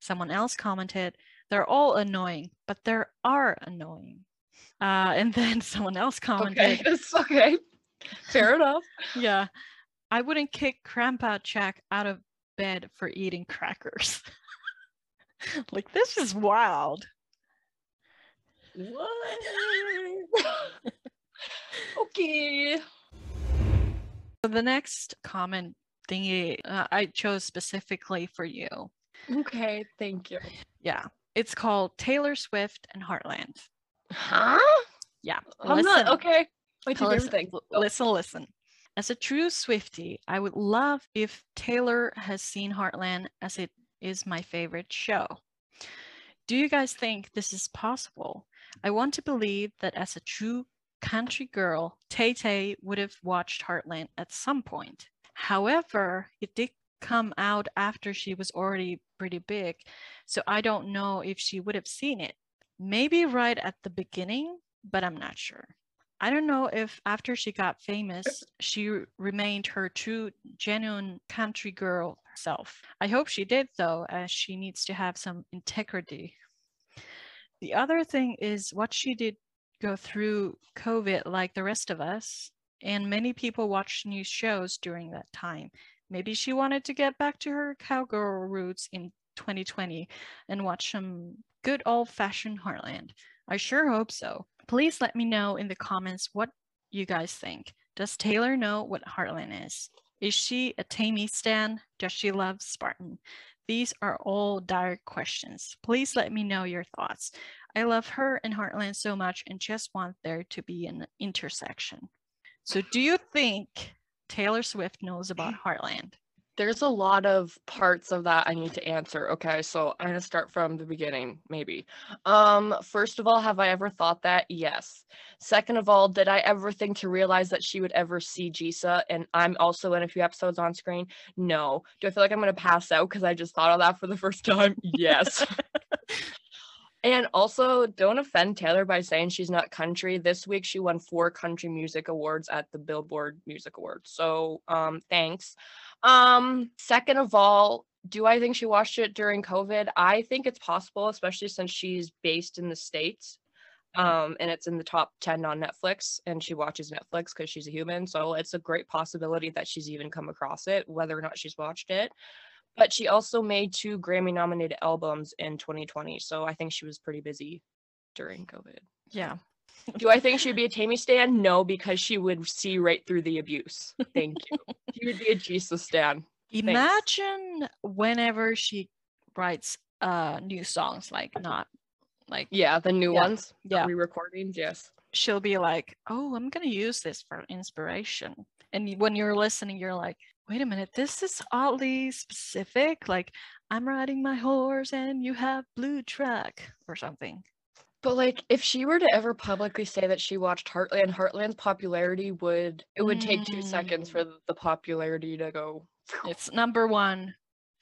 Someone else commented, "They're all annoying, but there are annoying." Uh, and then someone else commented, "Okay, that's okay. Fair enough." Yeah, "I wouldn't kick Grandpa Jack out of bed for eating crackers." Like, this is wild. What? Okay. So the next comment thingy uh, I chose specifically for you. Okay, thank you. Yeah, it's called Taylor Swift and Heartland. Huh? Yeah. I'm listen, not okay. Wait, listen, listen, listen. As a true Swiftie, I would love if Taylor has seen Heartland, as it is my favorite show. Do you guys think this is possible? I want to believe that as a true country girl, Tay Tay would have watched Heartland at some point. However, it did come out after she was already pretty big, so I don't know if she would have seen it. Maybe right at the beginning, but I'm not sure. I don't know if after she got famous, she remained her true, genuine country girl self. I hope she did, though, as she needs to have some integrity. The other thing is what she did go through COVID like the rest of us, and many people watched new shows during that time. Maybe she wanted to get back to her cowgirl roots in twenty twenty and watch some good old-fashioned Heartland. I sure hope so. Please let me know in the comments what you guys think. Does Taylor know what Heartland is? Is she a Tammy stan? Does she love Spartan? These are all dire questions. Please let me know your thoughts. I love her and Heartland so much and just want there to be an intersection. So do you think Taylor Swift knows about Heartland? There's a lot of parts of that I need to answer. Okay, so I'm going to start from the beginning, maybe. Um, first of all, have I ever thought that? Yes. Second of all, did I ever think to realize that she would ever see Jisa? And I'm also in a few episodes on screen? No. Do I feel like I'm going to pass out because I just thought of that for the first time? Yes. And also, don't offend Taylor by saying she's not country. This week, she won four country music awards at the Billboard Music Awards. So, um, thanks. Um, second of all, do I think she watched it during COVID? I think it's possible, especially since she's based in the States, um, and it's in the top ten on Netflix, and she watches Netflix because she's a human, so it's a great possibility that she's even come across it, whether or not she's watched it. But she also made two Grammy-nominated albums in twenty twenty, so I think she was pretty busy during COVID. Yeah. Do I think she'd be a Tammy stan? No, because she would see right through the abuse. Thank you. She would be a Jesus stan. Imagine Thanks. Whenever she writes uh, new songs, like not like yeah, the new yeah, ones, yeah, re-recordings. Yes, she'll be like, "Oh, I'm gonna use this for inspiration." And when you're listening, you're like, "Wait a minute, this is oddly specific. Like, I'm riding my horse, and you have blue track or something." But, like, if she were to ever publicly say that she watched Heartland, Heartland's popularity would, it would take two seconds for the popularity to go. It's number one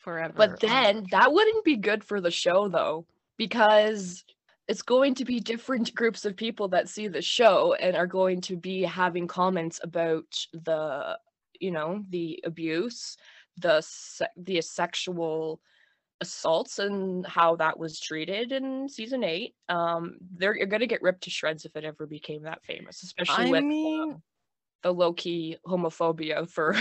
forever. But then, that wouldn't be good for the show, though, because it's going to be different groups of people that see the show and are going to be having comments about the you know, the abuse, the se- the sexual assaults and how that was treated in season eight. Um, they're going to get ripped to shreds if it ever became that famous, especially I with mean, um, the low-key homophobia for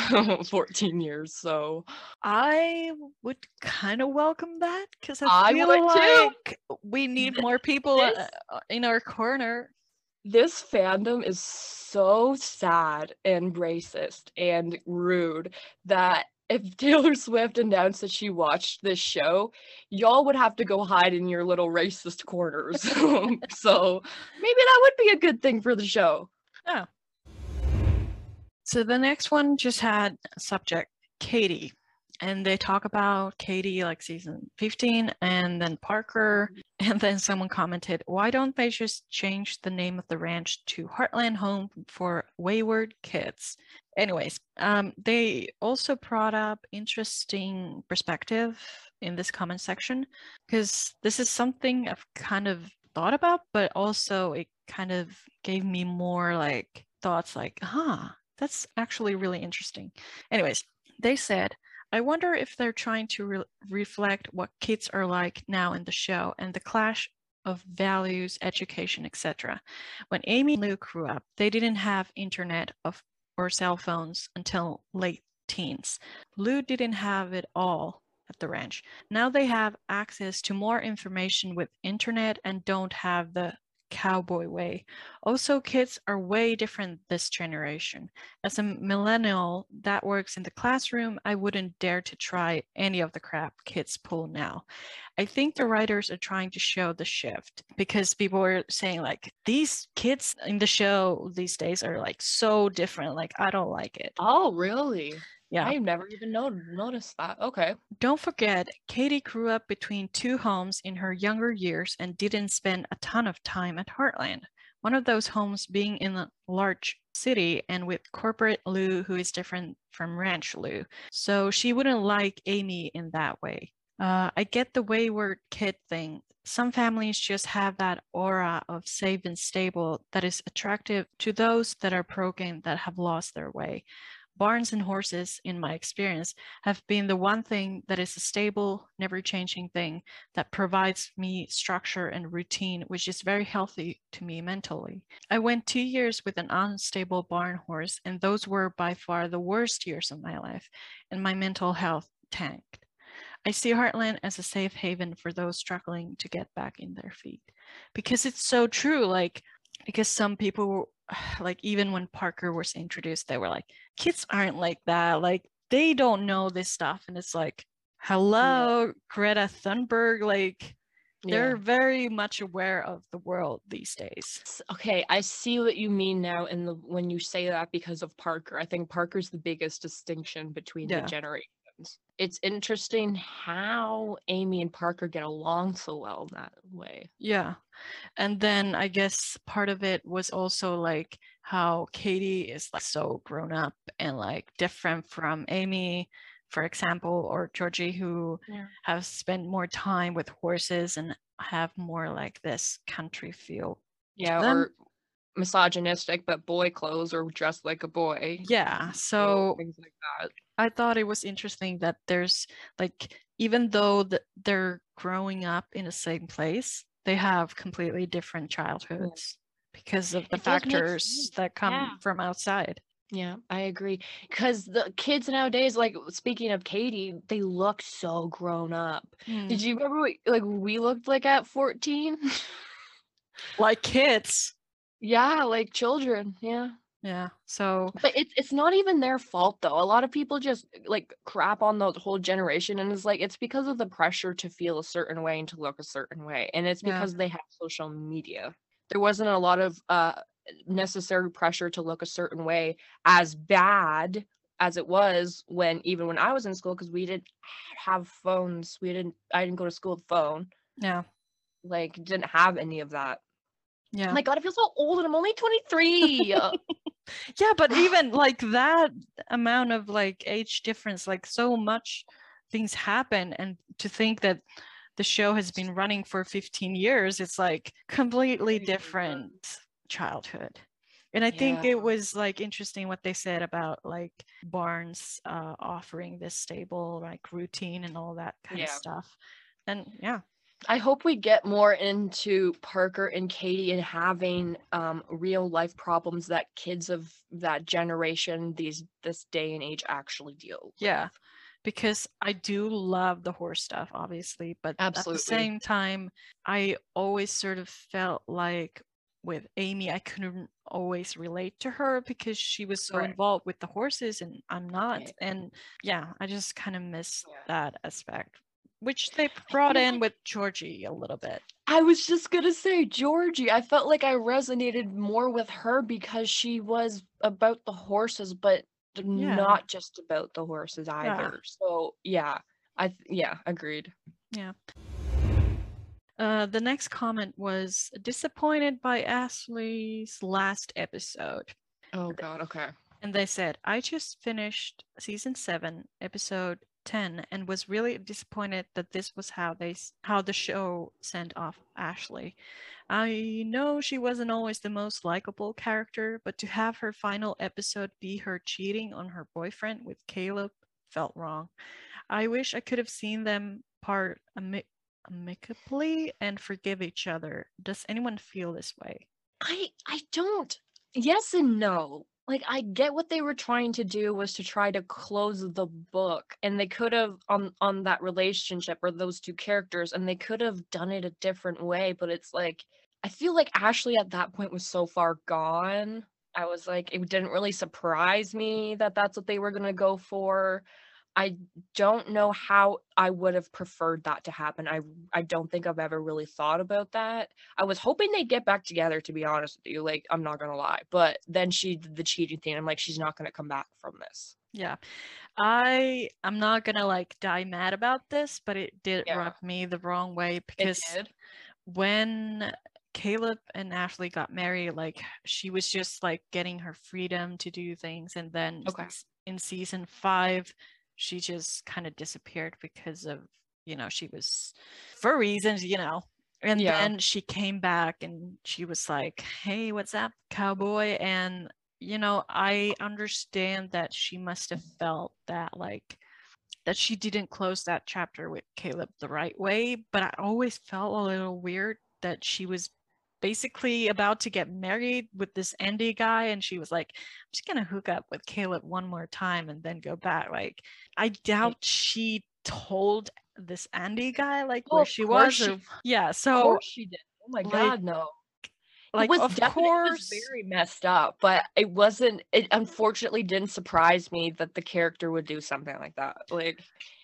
fourteen years. So I would kind of welcome that, because I, I feel like too. we need more people this, in our corner. This fandom is so sad and racist and rude that if Taylor Swift announced that she watched this show, y'all would have to go hide in your little racist corners. So maybe that would be a good thing for the show. Oh. So the next one just had a subject, Katie. And they talk about Katie, like season fifteen, and then Parker. And then someone commented, why don't they just change the name of the ranch to Heartland Home for Wayward Kids? Anyways, um, they also brought up interesting perspective in this comment section, because this is something I've kind of thought about, but also it kind of gave me more like thoughts like, huh, that's actually really interesting. Anyways, they said, I wonder if they're trying to re- reflect what kids are like now in the show and the clash of values, education, et cetera. When Amy and Lou grew up, they didn't have internet of, or cell phones until late teens. Lou didn't have it all at the ranch. Now they have access to more information with internet and don't have the cowboy way. Also, kids are way different this generation. As a millennial that works in the classroom, I wouldn't dare to try any of the crap kids pull now. I think the writers are trying to show the shift, because people are saying like, these kids in the show these days are like so different, like I don't like it. Oh, really? Yeah. I've never even no- noticed that. Okay. Don't forget, Katie grew up between two homes in her younger years and didn't spend a ton of time at Heartland. One of those homes being in a large city and with corporate Lou, who is different from ranch Lou. So she wouldn't like Amy in that way. Uh, I get the wayward kid thing. Some families just have that aura of safe and stable that is attractive to those that are broken, that have lost their way. Barns and horses, in my experience, have been the one thing that is a stable, never-changing thing that provides me structure and routine, which is very healthy to me mentally. I went two years with an unstable barn horse, and those were by far the worst years of my life, and my mental health tanked. I see Heartland as a safe haven for those struggling to get back in their feet. Because it's so true, like, because some people were, like, even when Parker was introduced, they were like, kids aren't like that, like they don't know this stuff. And it's like, hello, yeah. Greta Thunberg, like yeah. They're very much aware of the world these days. Okay, I see what you mean now, and the when you say that, because of Parker, I think Parker's the biggest distinction between yeah. the generations. It's interesting how Amy and Parker get along so well in that way. Yeah. And then I guess part of it was also like how Katie is like so grown up and like different from Amy, for example, or Georgie, who yeah. have spent more time with horses and have more like this country feel. Yeah, or misogynistic, but boy clothes or dressed like a boy. Yeah, so things like that. I thought it was interesting that there's like, even though th- they're growing up in the same place, they have completely different childhoods yeah. because of the it factors that come yeah. from outside. Yeah, I agree. Because the kids nowadays, like speaking of Katie, they look so grown up. Mm. Did you remember what like we looked like at fourteen? Like kids. Yeah, like children. Yeah. Yeah. So but it's it's not even their fault though. A lot of people just like crap on the whole generation, and it's like it's because of the pressure to feel a certain way and to look a certain way. And it's because yeah. they have social media. There wasn't a lot of uh necessary pressure to look a certain way as bad as it was when even when I was in school, because we didn't have phones. We didn't I didn't go to school with phone. Yeah. Like didn't have any of that. Yeah. Oh my God, I feel so old and I'm only twenty-three. Yeah, but even like that amount of like age difference, like so much things happen. And to think that the show has been running for fifteen years, it's like completely different childhood. And I yeah. think it was like interesting what they said about like Barnes uh, offering this stable like routine and all that kind yeah. of stuff. And yeah. I hope we get more into Parker and Katie and having um, real life problems that kids of that generation, these this day and age, actually deal with. Yeah, because I do love the horse stuff, obviously, but Absolutely. At the same time, I always sort of felt like with Amy, I couldn't always relate to her because she was so right. involved with the horses and I'm not. Right. And yeah, I just kind of miss yeah. that aspect. Which they brought in with Georgie a little bit. I was just going to say, Georgie, I felt like I resonated more with her because she was about the horses, but yeah. not just about the horses either. Yeah. So, yeah. I th- yeah, agreed. Yeah. Uh, the next comment was, disappointed by Ashley's last episode. Oh, God, okay. And they said, I just finished season seven, episode ten, and was really disappointed that this was how they how the show sent off Ashley. I know she wasn't always the most likable character, but to have her final episode be her cheating on her boyfriend with Caleb felt wrong. I wish I could have seen them part amic- amicably and forgive each other. Does anyone feel this way? I I don't. Yes and no. Like, I get what they were trying to do was to try to close the book, and they could have on, on that relationship or those two characters, and they could have done it a different way. But it's like, I feel like Ashley at that point was so far gone. I was like, it didn't really surprise me that that's what they were going to go for. I don't know how I would have preferred that to happen. I I don't think I've ever really thought about that. I was hoping they'd get back together, to be honest with you. Like, I'm not going to lie. But then she did the cheating thing. I'm like, she's not going to come back from this. Yeah. I, I'm not going to, like, die mad about this, but it did yeah. rub me the wrong way. Because when Caleb and Ashley got married, like, she was just, like, getting her freedom to do things. And then okay. in season five... she just kind of disappeared because of, you know, she was, for reasons, you know. And yeah. then she came back and she was like, hey, what's up, cowboy? And, you know, I understand that she must have felt that, like, that she didn't close that chapter with Caleb the right way. But I always felt a little weird that she was basically about to get married with this Andy guy, and she was like, I'm just gonna hook up with Caleb one more time and then go back. Like, I doubt she told this Andy guy like oh, where she was she, or, yeah so she did. Oh my like, god no like it was of course it was very messed up, but it wasn't it unfortunately didn't surprise me that the character would do something like that. Like,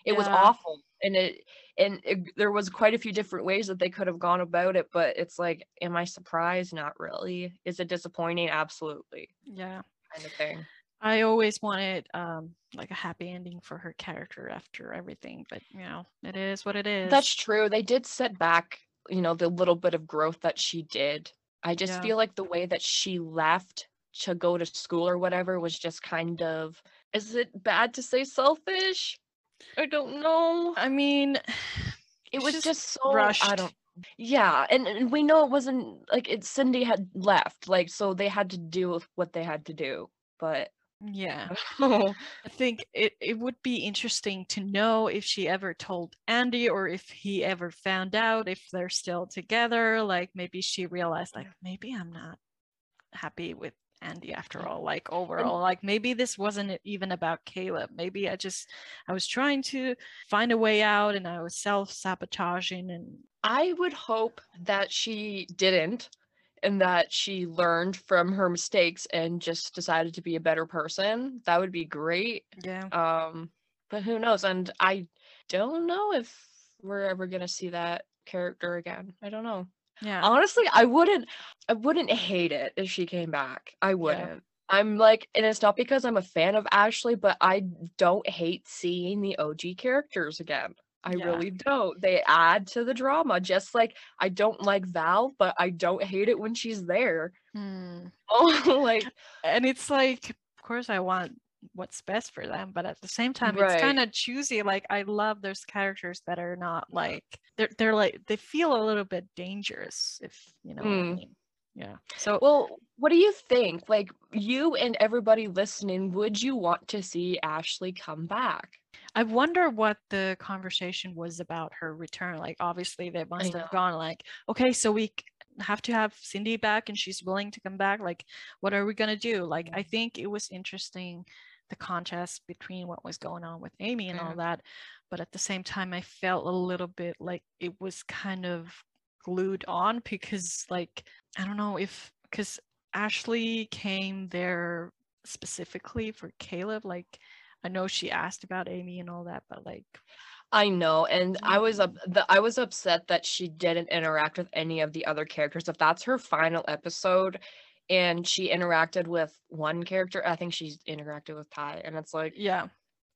it yeah. was awful. And it and it, there was quite a few different ways that they could have gone about it, but it's like, am I surprised? Not really. Is it disappointing? Absolutely. Yeah. Kind of thing. I always wanted um like a happy ending for her character after everything, but you know, it is what it is. That's true. They did set back, you know, the little bit of growth that she did. I just yeah. feel like the way that she left to go to school or whatever was just kind of, is it bad to say selfish? I don't know. I mean, it was just, just so rushed. I don't. Yeah, and, and we know it wasn't like it. Cindy had left, like, so they had to deal with what they had to do. But yeah, I, I think it it would be interesting to know if she ever told Andy or if he ever found out if they're still together. Like, maybe she realized, like, maybe I'm not happy with Andy after all, like, overall, like, maybe this wasn't even about Caleb. Maybe I just I was trying to find a way out and I was self-sabotaging. And I would hope that she didn't, and that she learned from her mistakes and just decided to be a better person. That would be great. Yeah. Um but who knows? And I don't know if we're ever gonna see that character again. I don't know. Yeah. Honestly, I wouldn't I wouldn't hate it if she came back. I wouldn't. Yeah. I'm like, and it's not because I'm a fan of Ashley, but I don't hate seeing the O G characters again. I yeah. really don't. They add to the drama. Just like I don't like Val, but I don't hate it when she's there. Mm. Oh, like, and it's like, of course I want what's best for them, but at the same time right. it's kind of choosy. Like, I love those characters that are not like they're, they're like they feel a little bit dangerous, if you know mm. what I mean. Yeah. So, well, what do you think? Like, you and everybody listening, would you want to see Ashley come back? I wonder what the conversation was about her return. Like, obviously, they must have gone like, okay, so we have to have Cindy back and she's willing to come back. Like, what are we going to do? Like, I think it was interesting, the contrast between what was going on with Amy and yeah. all that. But at the same time, I felt a little bit like it was kind of glued on, because like, I don't know if, because Ashley came there specifically for Caleb. Like, I know she asked about Amy and all that, but like, I know, and I was up the, I was upset that she didn't interact with any of the other characters. If that's her final episode and she interacted with one character, I think she's interacted with Ty, and it's like, yeah,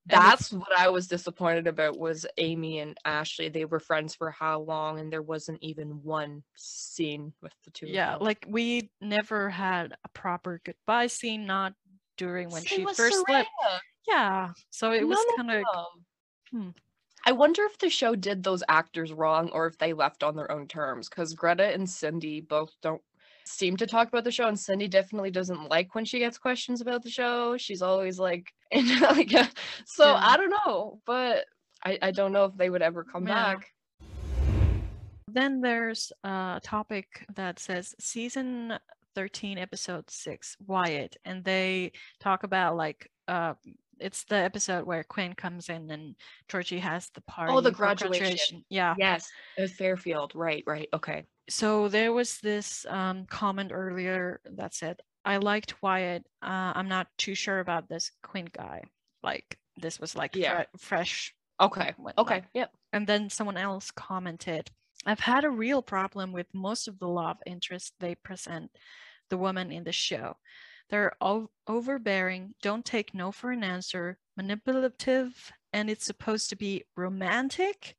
that's what I was disappointed about, was Amy and Ashley. They were friends for how long, and there wasn't even one scene with the two yeah of them. Like, we never had a proper goodbye scene, not during when Same she first left. Yeah, so it None was kind of hmm. I wonder if the show did those actors wrong, or if they left on their own terms, because Greta and Cindy both don't seem to talk about the show, and Cindy definitely doesn't like when she gets questions about the show. She's always like, and like so yeah. I don't know, but I, I don't know if they would ever come yeah. back. Then there's a topic that says season thirteen episode six Wyatt, and they talk about like uh it's the episode where Quinn comes in and Georgie has the party. Oh, the graduation. graduation. Yeah. Yes. At Fairfield. Right, right. Okay. So there was this um, comment earlier that said, I liked Wyatt. Uh, I'm not too sure about this Quinn guy. Like, this was like yeah. fre- fresh. Okay. Okay. Like. Yep. And then someone else commented, I've had a real problem with most of the love interest they present the woman in the show. They're all overbearing, don't take no for an answer, manipulative, and it's supposed to be romantic.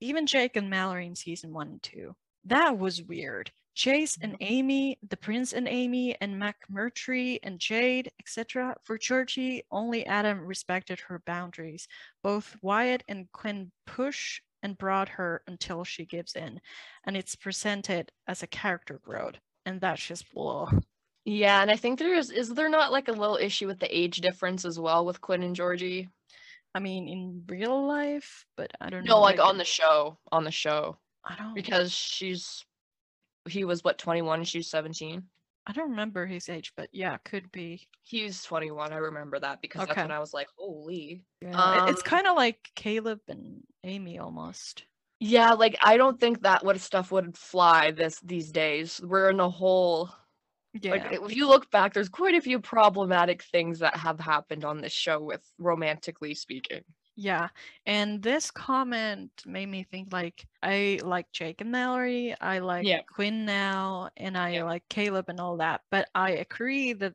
Even Jake and Mallory in season one and two. That was weird. Chase and Amy, the Prince and Amy, and McMurtry and Jade, et cetera. For Georgie, only Adam respected her boundaries. Both Wyatt and Quinn push and prod her until she gives in. And it's presented as a character growth. And that's just blah. Yeah, and I think there is, is there not like a little issue with the age difference as well with Quinn and Georgie? I mean, in real life, but I don't know. No, like on the show, on the show. I don't. Because she's, he was what, twenty-one, she's seventeen? I don't remember his age, but yeah, could be. He's twenty-one, I remember that, because okay. that's when I was like, holy. Yeah. Um, it's kind of like Caleb and Amy almost. Yeah, like I don't think that would stuff would fly this these days. We're in a whole... Yeah. Like, if you look back, there's quite a few problematic things that have happened on this show with romantically speaking. Yeah. And this comment made me think, like, I like Jake and Mallory. I like yeah. Quinn now. And I yeah. like Caleb and all that. But I agree that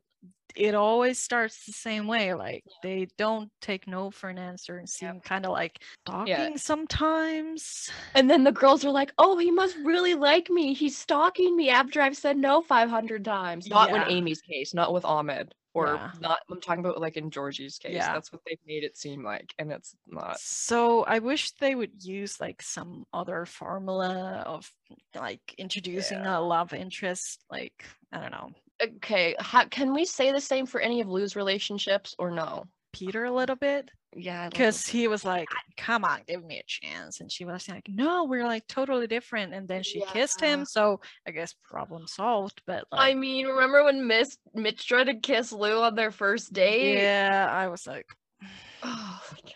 it always starts the same way. Like, yeah. they don't take no for an answer and seem yeah. kind of like stalking yeah. sometimes. And then the girls are like, oh, he must really like me. He's stalking me after I've said no five hundred times. Not yeah. in Amy's case, not with Ahmed. Or yeah. not, I'm talking about like in Georgie's case. Yeah. That's what they've made it seem like, and it's not. So I wish they would use like some other formula of like introducing yeah. a love interest. Like, I don't know. Okay, how, can we say the same for any of Lou's relationships or no? Peter a little bit. Yeah. Because he was like, come on, give me a chance. And she was like, no, we're like totally different. And then she yeah. kissed him. So I guess problem solved. But like, I mean, remember when Miss Mitch tried to kiss Lou on their first date? Yeah, I was like, oh my God.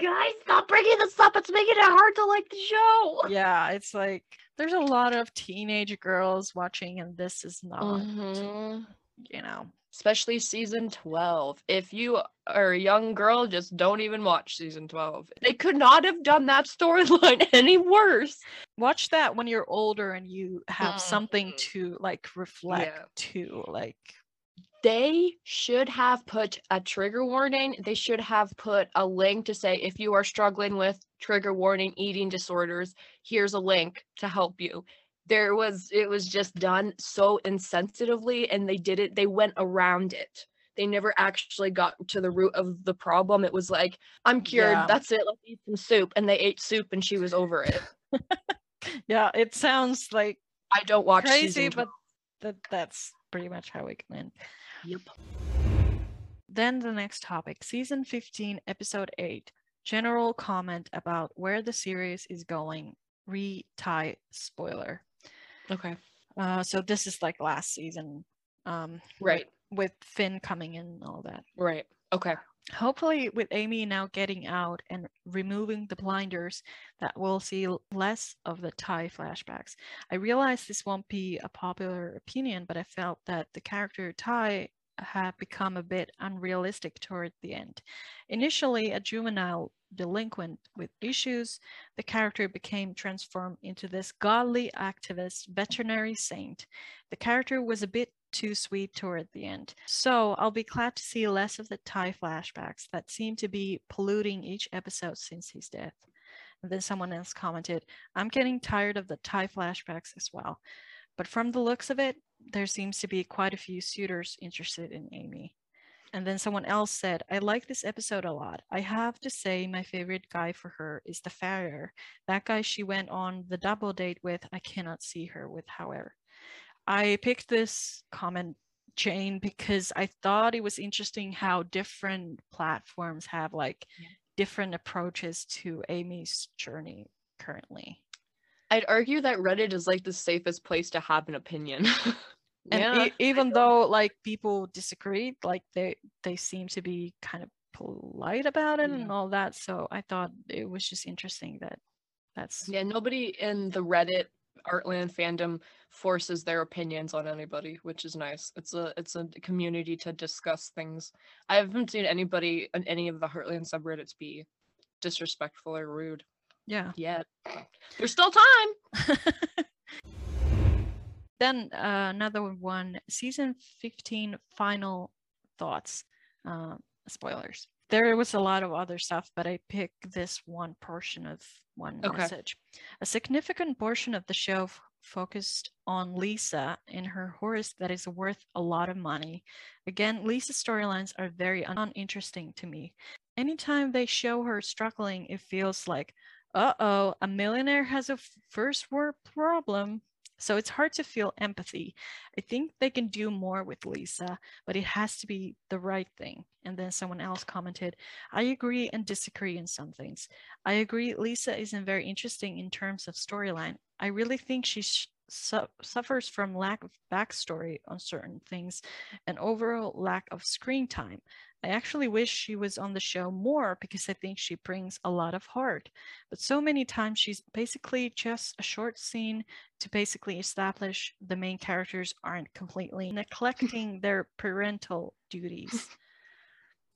Guys, stop bringing this up. It's making it hard to like the show. Yeah, it's like there's a lot of teenage girls watching, and this is not, mm-hmm. you know. Especially season twelve. If you are a young girl, just don't even watch season twelve. They could not have done that storyline any worse. Watch that when you're older and you have mm. something to like reflect yeah. to. Like, they should have put a trigger warning. They should have put a link to say, if you are struggling with trigger warning, eating disorders, here's a link to help you. There was, it was just done so insensitively, and they did it, they went around it. They never actually got to the root of the problem. It was like, I'm cured, yeah. that's it, let's eat some soup. And they ate soup and she was over it. Yeah, it sounds like I don't watch crazy, season two. But th- that's pretty much how we can end. Yep. Then the next topic, season fifteen, episode eight, general comment about where the series is going. Re-tie spoiler. Okay. Uh, so this is like last season. Um, right. With, with Finn coming in and all that. Right. Okay. Hopefully with Amy now getting out and removing the blinders, that we'll see less of the Ty flashbacks. I realize this won't be a popular opinion, but I felt that the character Ty had become a bit unrealistic toward the end. Initially a juvenile delinquent with issues, the character became transformed into this godly activist veterinary saint. The character was a bit too sweet toward the end. So I'll be glad to see less of the Ty flashbacks that seem to be polluting each episode since his death. And then someone else commented, I'm getting tired of the Ty flashbacks as well. But from the looks of it, there seems to be quite a few suitors interested in Amy. And then someone else said, I like this episode a lot. I have to say my favorite guy for her is the farrier. That guy she went on the double date with, I cannot see her with, however. I picked this comment chain because I thought it was interesting how different platforms have like yeah. different approaches to Amy's journey currently. I'd argue that Reddit is like the safest place to have an opinion. And yeah, e- even though like people disagreed, like they, they seem to be kind of polite about it yeah. and all that. So I thought it was just interesting that that's... Yeah, nobody in the Reddit Heartland fandom forces their opinions on anybody, which is nice. It's a it's a community to discuss things. I haven't seen anybody on any of the Heartland subreddits be disrespectful or rude. Yeah. Yet. There's still time. Then uh, another one, season fifteen final thoughts. Uh, spoilers. There was a lot of other stuff, but I picked this one portion of one okay. message. A significant portion of the show f- focused on Lisa and her horse that is worth a lot of money. Again, Lisa's storylines are very un- uninteresting to me. Anytime they show her struggling, it feels like, uh-oh, a millionaire has a f- first world problem. So it's hard to feel empathy. I think they can do more with Lisa, but it has to be the right thing. And then someone else commented, I agree and disagree in some things. I agree Lisa isn't very interesting in terms of storyline. I really think she sh- su- suffers from lack of backstory on certain things and overall lack of screen time. I actually wish she was on the show more because I think she brings a lot of heart. But so many times she's basically just a short scene to basically establish the main characters aren't completely neglecting their parental duties.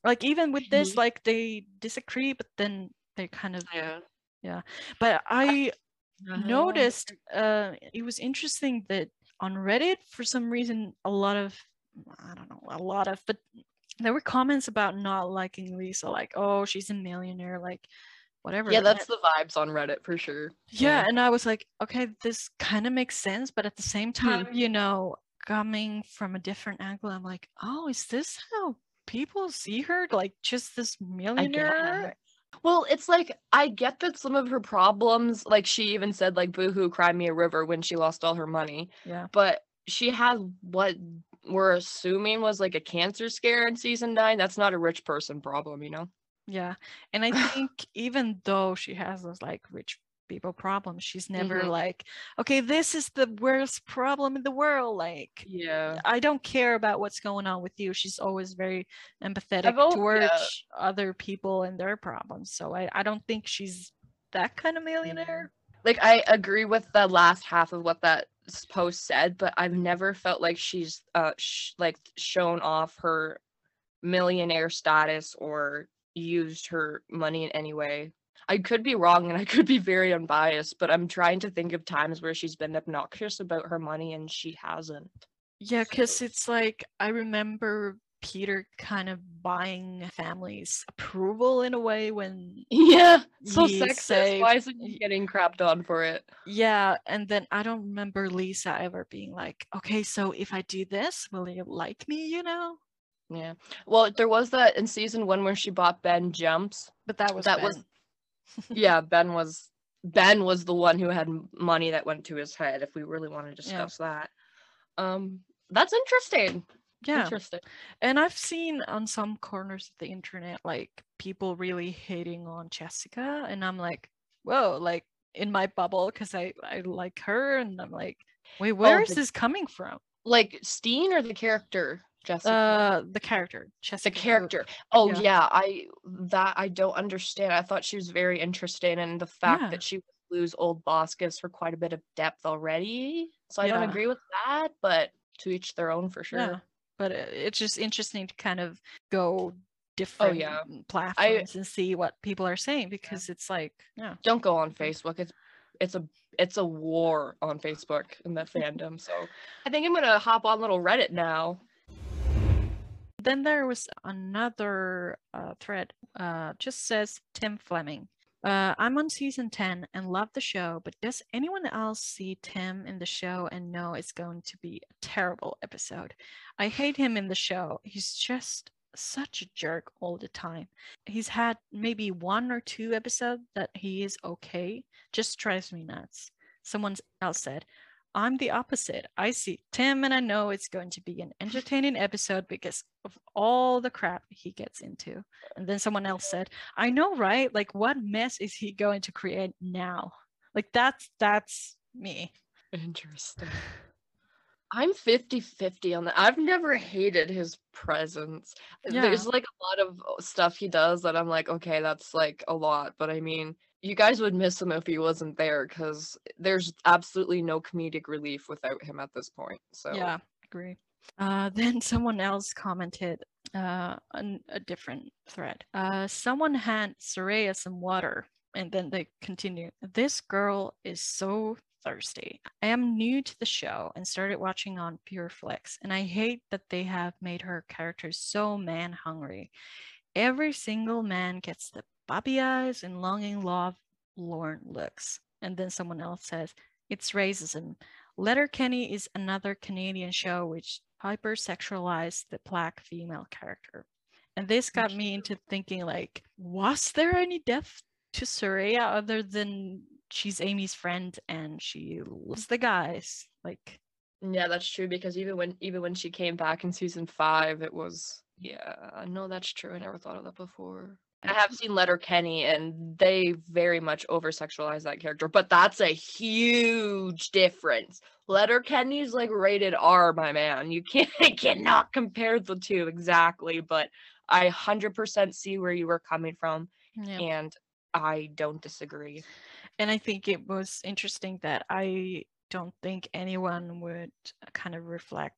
Like even with this, like they disagree, but then they kind of, yeah. yeah. But I uh-huh. noticed uh, it was interesting that on Reddit, for some reason, a lot of, I don't know, a lot of, but there were comments about not liking Lisa, like, oh, she's a millionaire, like, whatever. Yeah, that's the vibes on Reddit for sure. Yeah, yeah. And I was like, okay, this kind of makes sense, but at the same time, mm-hmm. you know, coming from a different angle, I'm like, oh, is this how people see her? Like, just this millionaire? Well, it's like, I get that some of her problems, like, she even said, like, boohoo, cry me a river when she lost all her money. Yeah. But she had what we're assuming was like a cancer scare in season nine. That's not a rich person problem, you know? Yeah. And I think even though she has those like rich people problems, she's never mm-hmm. like, okay, this is the worst problem in the world. Like, yeah, I don't care about what's going on with you. She's always very empathetic all, towards yeah. other people and their problems. So I, I don't think she's that kind of millionaire. Like, I agree with the last half of what that post said, but I've never felt like she's uh sh- like shown off her millionaire status or used her money in any way. I could be wrong and I could be very unbiased, but I'm trying to think of times where she's been obnoxious about her money and she hasn't. Yeah, because so. It's like I remember Peter kind of buying family's approval in a way when yeah so sexist saved. Why isn't he getting crapped on for it? Yeah. And then I don't remember Lisa ever being like, okay, so if I do this, will you like me, you know? Yeah, well, there was that in season one where she bought Ben jumps, but that was that Ben. was yeah Ben was Ben was the one who had money that went to his head, if we really want to discuss yeah. that. Um, that's interesting. Yeah. Interesting. And I've seen on some corners of the internet, like, people really hating on Jessica, and I'm like, whoa, like, in my bubble, because I, I like her, and I'm like, wait, where oh, is the, this coming from? Like, Steen or the character? Jessica. Uh, the character. Jessica. The character. Oh, yeah. yeah. I that I don't understand. I thought she was very interesting, and the fact yeah. that she was Lou's old boss gives her quite a bit of depth already. So I yeah. don't agree with that, but to each their own for sure. Yeah. But it, it's just interesting to kind of go different oh, yeah. platforms I, and see what people are saying, because yeah. it's like, yeah. don't go on Facebook. It's it's a it's a war on Facebook in the fandom. So I think I'm gonna hop on little Reddit now. Then there was another uh, thread, uh, just says Tim Fleming. Uh, I'm on season ten and love the show, but does anyone else see Tim in the show and know it's going to be a terrible episode? I hate him in the show. He's just such a jerk all the time. He's had maybe one or two episodes that he is okay. Just drives me nuts. Someone else said, I'm the opposite. I see Tim and I know it's going to be an entertaining episode because of all the crap he gets into. And then someone else said, I know, right? Like, what mess is he going to create now? Like, that's that's me. Interesting. I'm fifty fifty on that. I've never hated his presence. Yeah. There's like a lot of stuff he does that I'm like, okay, that's like a lot. But I mean, you guys would miss him if he wasn't there, because there's absolutely no comedic relief without him at this point. So yeah, agree. Uh, then someone else commented uh, on a different thread. Uh, someone hand Saraya some water, and then they continue. This girl is so thirsty. I am new to the show and started watching on Pure Flex, and I hate that they have made her character so man hungry. Every single man gets the bobby eyes and longing love lorn looks. And then someone else says, it's racism. Letterkenny is another Canadian show which hypersexualized the black female character. And this got me into thinking, like, was there any depth to Saraya other than she's Amy's friend and she loves the guys? Like, yeah, that's true, because even when even when she came back in season five, it was, yeah, I know, that's true. I never thought of that before. I have seen Letterkenny, and they very much over-sexualize that character, but that's a huge difference. Letterkenny's like rated R, my man. You can't cannot compare the two exactly, but I one hundred percent see where you were coming from, yeah. and I don't disagree. And I think it was interesting that I don't think anyone would kind of reflect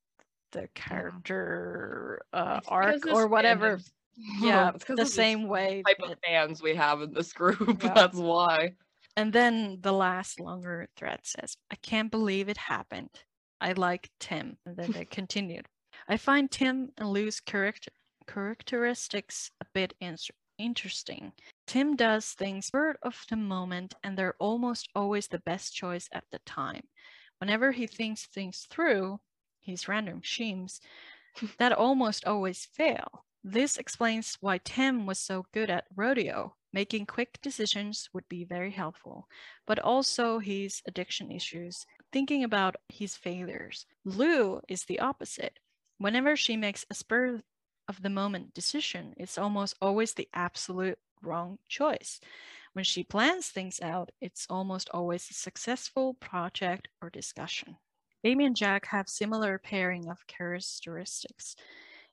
the character uh, arc or whatever. Standards. Yeah, oh, the same way type that, of fans we have in this group. Yeah. That's why. And then the last longer thread says, I can't believe it happened. I like Tim. And then they continued. I find Tim and Lou's character characteristics a bit in- interesting. Tim does things spur of the moment, and they're almost always the best choice at the time. Whenever he thinks things through, his random schemes that almost always fail. This explains why Tim was so good at rodeo. Making quick decisions would be very helpful, but also his addiction issues, thinking about his failures. Lou is the opposite. Whenever she makes a spur of the moment decision, it's almost always the absolute wrong choice. When she plans things out, it's almost always a successful project or discussion. Amy and Jack have similar pairing of characteristics.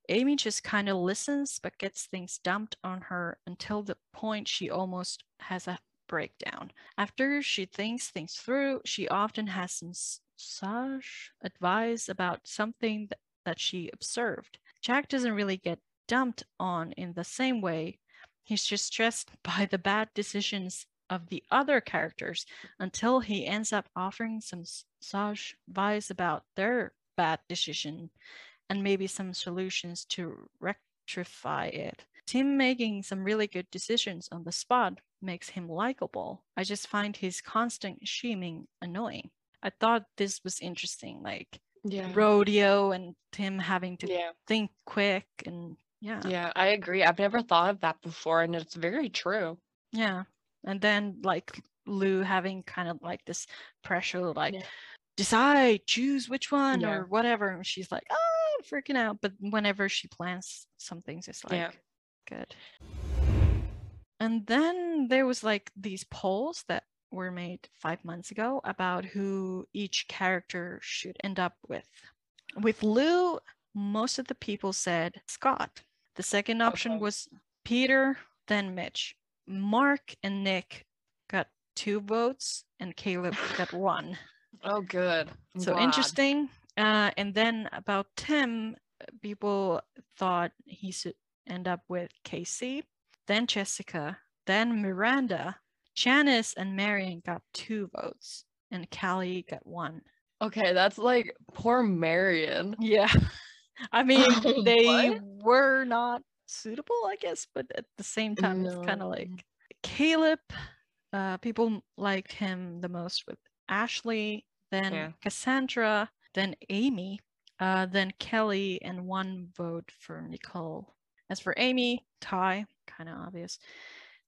Amy just kind of listens but gets things dumped on her until the point she almost has a breakdown. After she thinks things through, she often has some sage advice about something th- that she observed. Jack doesn't really get dumped on in the same way. He's just stressed by the bad decisions of the other characters until he ends up offering some sage advice about their bad decision and maybe some solutions to rectify it. Tim making some really good decisions on the spot makes him likable. I just find his constant scheming annoying. I thought this was interesting, like yeah. rodeo and Tim having to yeah. think quick and yeah. Yeah, I agree. I've never thought of that before, and it's very true. Yeah, and then like Lou having kind of like this pressure, like yeah. decide, choose which one yeah. or whatever. And she's like, oh, I'm freaking out. But whenever she plans some things, it's like, yeah. good. And then there was like these polls that were made five months ago about who each character should end up with. With Lou, most of the people said Scott. The second option okay. was Peter, then Mitch. Mark and Nick got two votes and Caleb got one. Oh, good. I'm so glad. Interesting. Uh, and then about Tim, people thought he should end up with Casey, then Jessica, then Miranda. Janice and Marion got two votes and Callie got one. Okay, that's like poor Marion. Yeah. I mean, they what? were not suitable, I guess, but at the same time, no. it's kind of like Caleb, uh, people liked him the most with Ashley, then yeah. Cassandra, then Amy, uh, then Kelly, and one vote for Nicole. As for Amy, Ty, kind of obvious.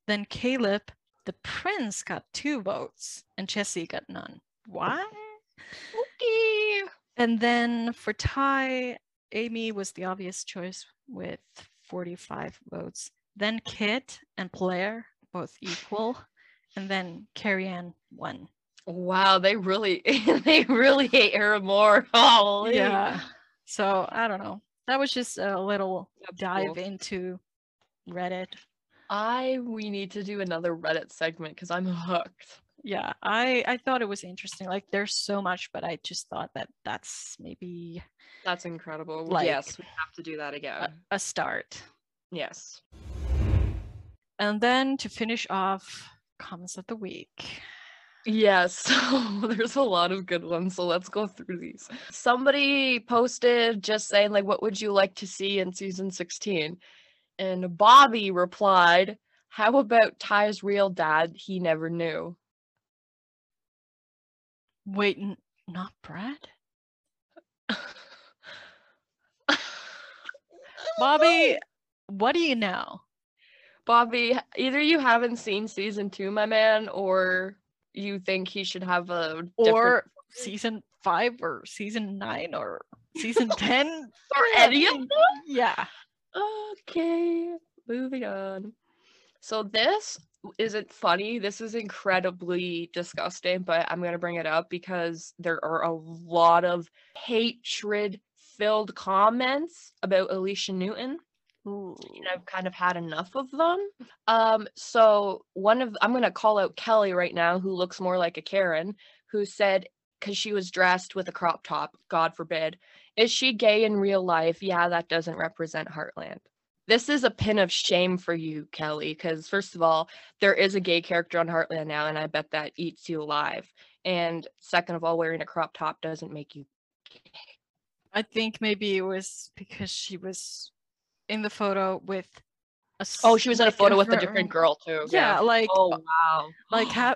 Then Caleb, the prince, got two votes, and Jesse got none. Why? Okay. And then for Ty, Amy was the obvious choice with forty-five votes. Then Kit and Blair, both equal. And then Carrie Ann won. Wow, they really they really hate her more. Holy. Yeah. So I don't know. That was just a little That's dive cool. into Reddit. I we need to do another Reddit segment because I'm hooked. Yeah, I I thought it was interesting. Like, there's so much, but I just thought that that's maybe that's incredible. Like, yes, we have to do that again. A, a start. Yes. And then to finish off, comments of the week. Yes, yeah, so there's a lot of good ones, so let's go through these. Somebody posted just saying, like, what would you like to see in season sixteen? And Bobby replied, how about Ty's real dad he never knew? Wait, n- not Brad? Bobby, what do you know? Bobby, either you haven't seen season two, my man, or you think he should have a different... Or season five, or season nine, or season ten. Or any of them? Yeah. Okay, moving on. So this isn't funny. This is incredibly disgusting, but I'm going to bring it up because there are a lot of hatred-filled comments about Alicia Newton. Ooh. And I've kind of had enough of them. Um, so one of, I'm going to call out Kelly right now, who looks more like a Karen, who said, because she was dressed with a crop top, God forbid, is she gay in real life? Yeah, that doesn't represent Heartland. This is a pin of shame for you, Kelly, because first of all, there is a gay character on Heartland now, and I bet that eats you alive. And second of all, wearing a crop top doesn't make you gay. I think maybe it was because she was in the photo with a... Oh, she was in a photo with a different girl, too. Yeah, yeah. Like... Oh, wow. Like, ha-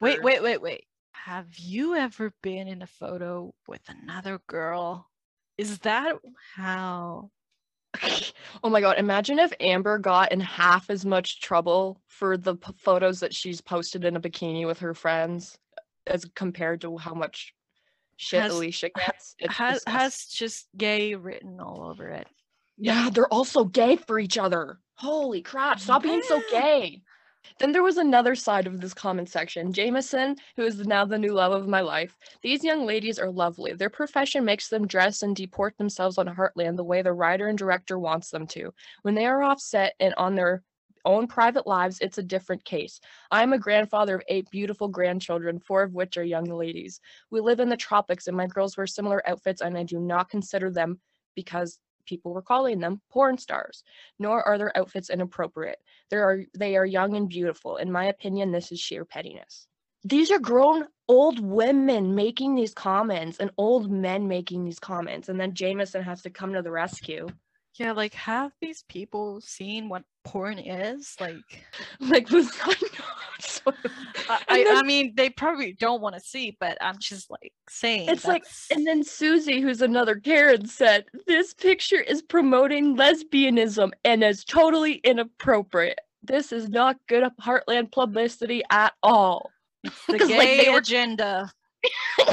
wait, wait, wait, wait. Have you ever been in a photo with another girl? Is that how... Oh my god, imagine if Amber got in half as much trouble for the p- photos that she's posted in a bikini with her friends as compared to how much shit has, Alicia gets. It's has, has just gay written all over it. Yeah, they're all so gay for each other. Holy crap, stop yeah. being so gay. Then there was another side of this comment section. Jameson, who is now the new love of my life. These young ladies are lovely. Their profession makes them dress and deport themselves on Heartland the way the writer and director wants them to. When they are offset and on their own private lives, it's a different case. I am a grandfather of eight beautiful grandchildren, four of which are young ladies. We live in the tropics and my girls wear similar outfits and I do not consider them, because people were calling them, porn stars, nor are their outfits inappropriate. They are they are young and beautiful. In my opinion, this is sheer pettiness. These are grown old women making these comments and old men making these comments, and then Jameson has to come to the rescue. Yeah, like, have these people seen what porn is? Like, like was I not? I, I, I mean, they probably don't want to see, but I'm just like saying. It's that's... like, and then Susie, who's another Karen, said, "This picture is promoting lesbianism and is totally inappropriate. This is not good Heartland publicity at all." It's the gay like they were... agenda.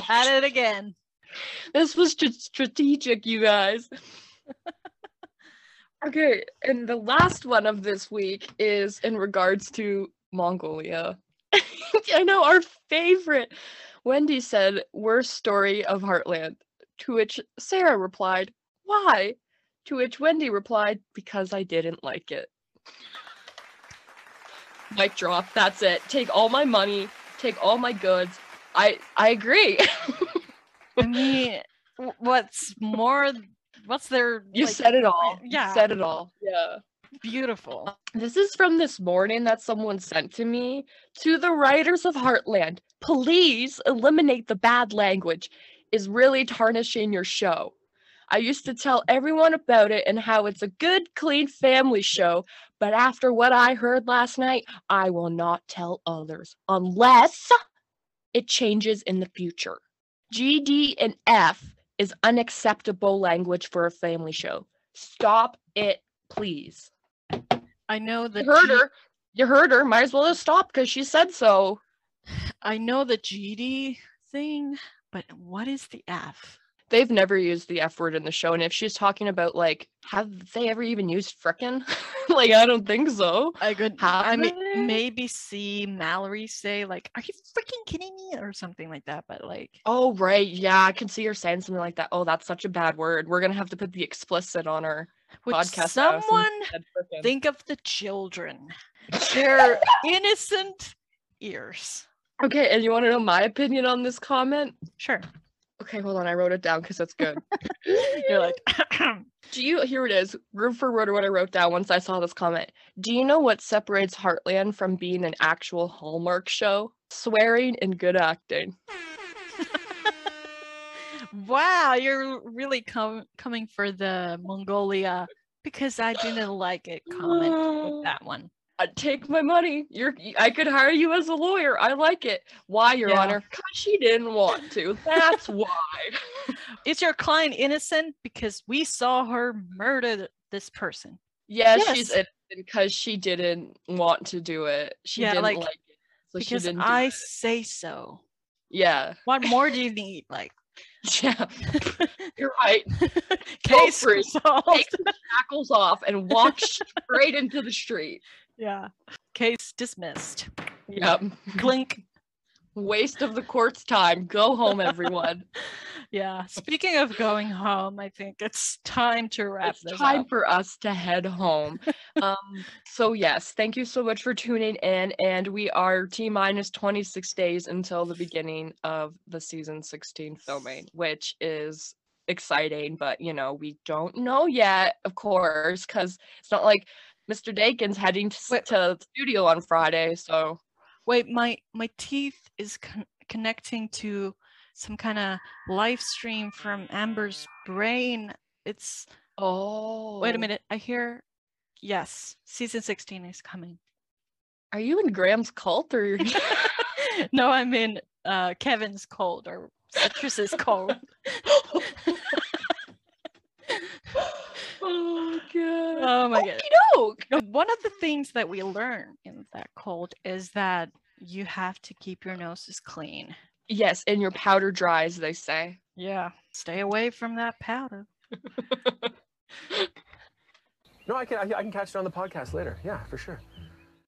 At it again. This was tr- strategic, you guys. Okay, and the last one of this week is in regards to Mongolia. I know, our favorite. Wendy said, worst story of Heartland. To which Sarah replied, why? To which Wendy replied, because I didn't like it. Mic drop, that's it. Take all my money, take all my goods. I I agree. I mean, what's more, what's their... You like, said it all. Yeah. You said it all. Yeah. Beautiful. This is from this morning that someone sent to me. To the writers of Heartland, please eliminate the bad language. Is really tarnishing your show. I used to tell everyone about it and how it's a good, clean family show, but after what I heard last night, I will not tell others unless it changes in the future. G D and F is unacceptable language for a family show. Stop it, please. I know that you heard G- her. You heard her. Might as well just stop because she said so. I know the G D thing, but what is the F? They've never used the F word in the show, and if she's talking about, like, have they ever even used frickin'? Like, I don't think so. I could have I may- maybe see Mallory say, like, are you freaking kidding me? Or something like that, but, like... Oh, right, yeah, I can see her saying something like that. Oh, that's such a bad word. We're gonna have to put the explicit on our Would podcast. Someone think of the children. They're innocent ears. Okay, and you want to know my opinion on this comment? Sure. Okay, hold on. I wrote it down because that's good. You're like, do you? Here it is. Word for word, what I wrote down once I saw this comment. Do you know what separates Heartland from being an actual Hallmark show? Swearing and good acting. Wow, you're really com- coming for the Mongolia because I didn't like it comment with that one. I'd take my money. You're. I could hire you as a lawyer. I like it. Why, Your yeah. Honor? Because she didn't want to. That's why. Is your client innocent? Because we saw her murder this person. Yeah, yes, she's innocent because she didn't want to do it. She yeah, didn't like, like it. So because she didn't I it. Say so. Yeah. What more do you need? Like. Yeah. You're right. Case free. Take the shackles off and walk straight into the street. Yeah. Case dismissed. Yep. Clink. Waste of the court's time. Go home, everyone. Yeah. Speaking of going home, I think it's time to wrap it's this time up. Time for us to head home. um, so yes, thank you so much for tuning in. And we are T minus twenty-six days until the beginning of the season sixteen filming, which is exciting, but you know, we don't know yet, of course, because it's not like Mister Dakin's heading to, wait, to the studio on Friday, so... Wait, my, my teeth is con- connecting to some kind of live stream from Amber's brain. It's... Oh... Wait a minute, I hear... Yes, season sixteen is coming. Are you in Graham's cult, or... No, I'm in uh, Kevin's cult, or Citrus's cult. Oh, God. Oh, my God. Okey-doke. One of the things that we learn in that cult is that you have to keep your noses clean. Yes, and your powder dries, they say. Yeah. Stay away from that powder. No, I can, I, I can catch it on the podcast later. Yeah, for sure.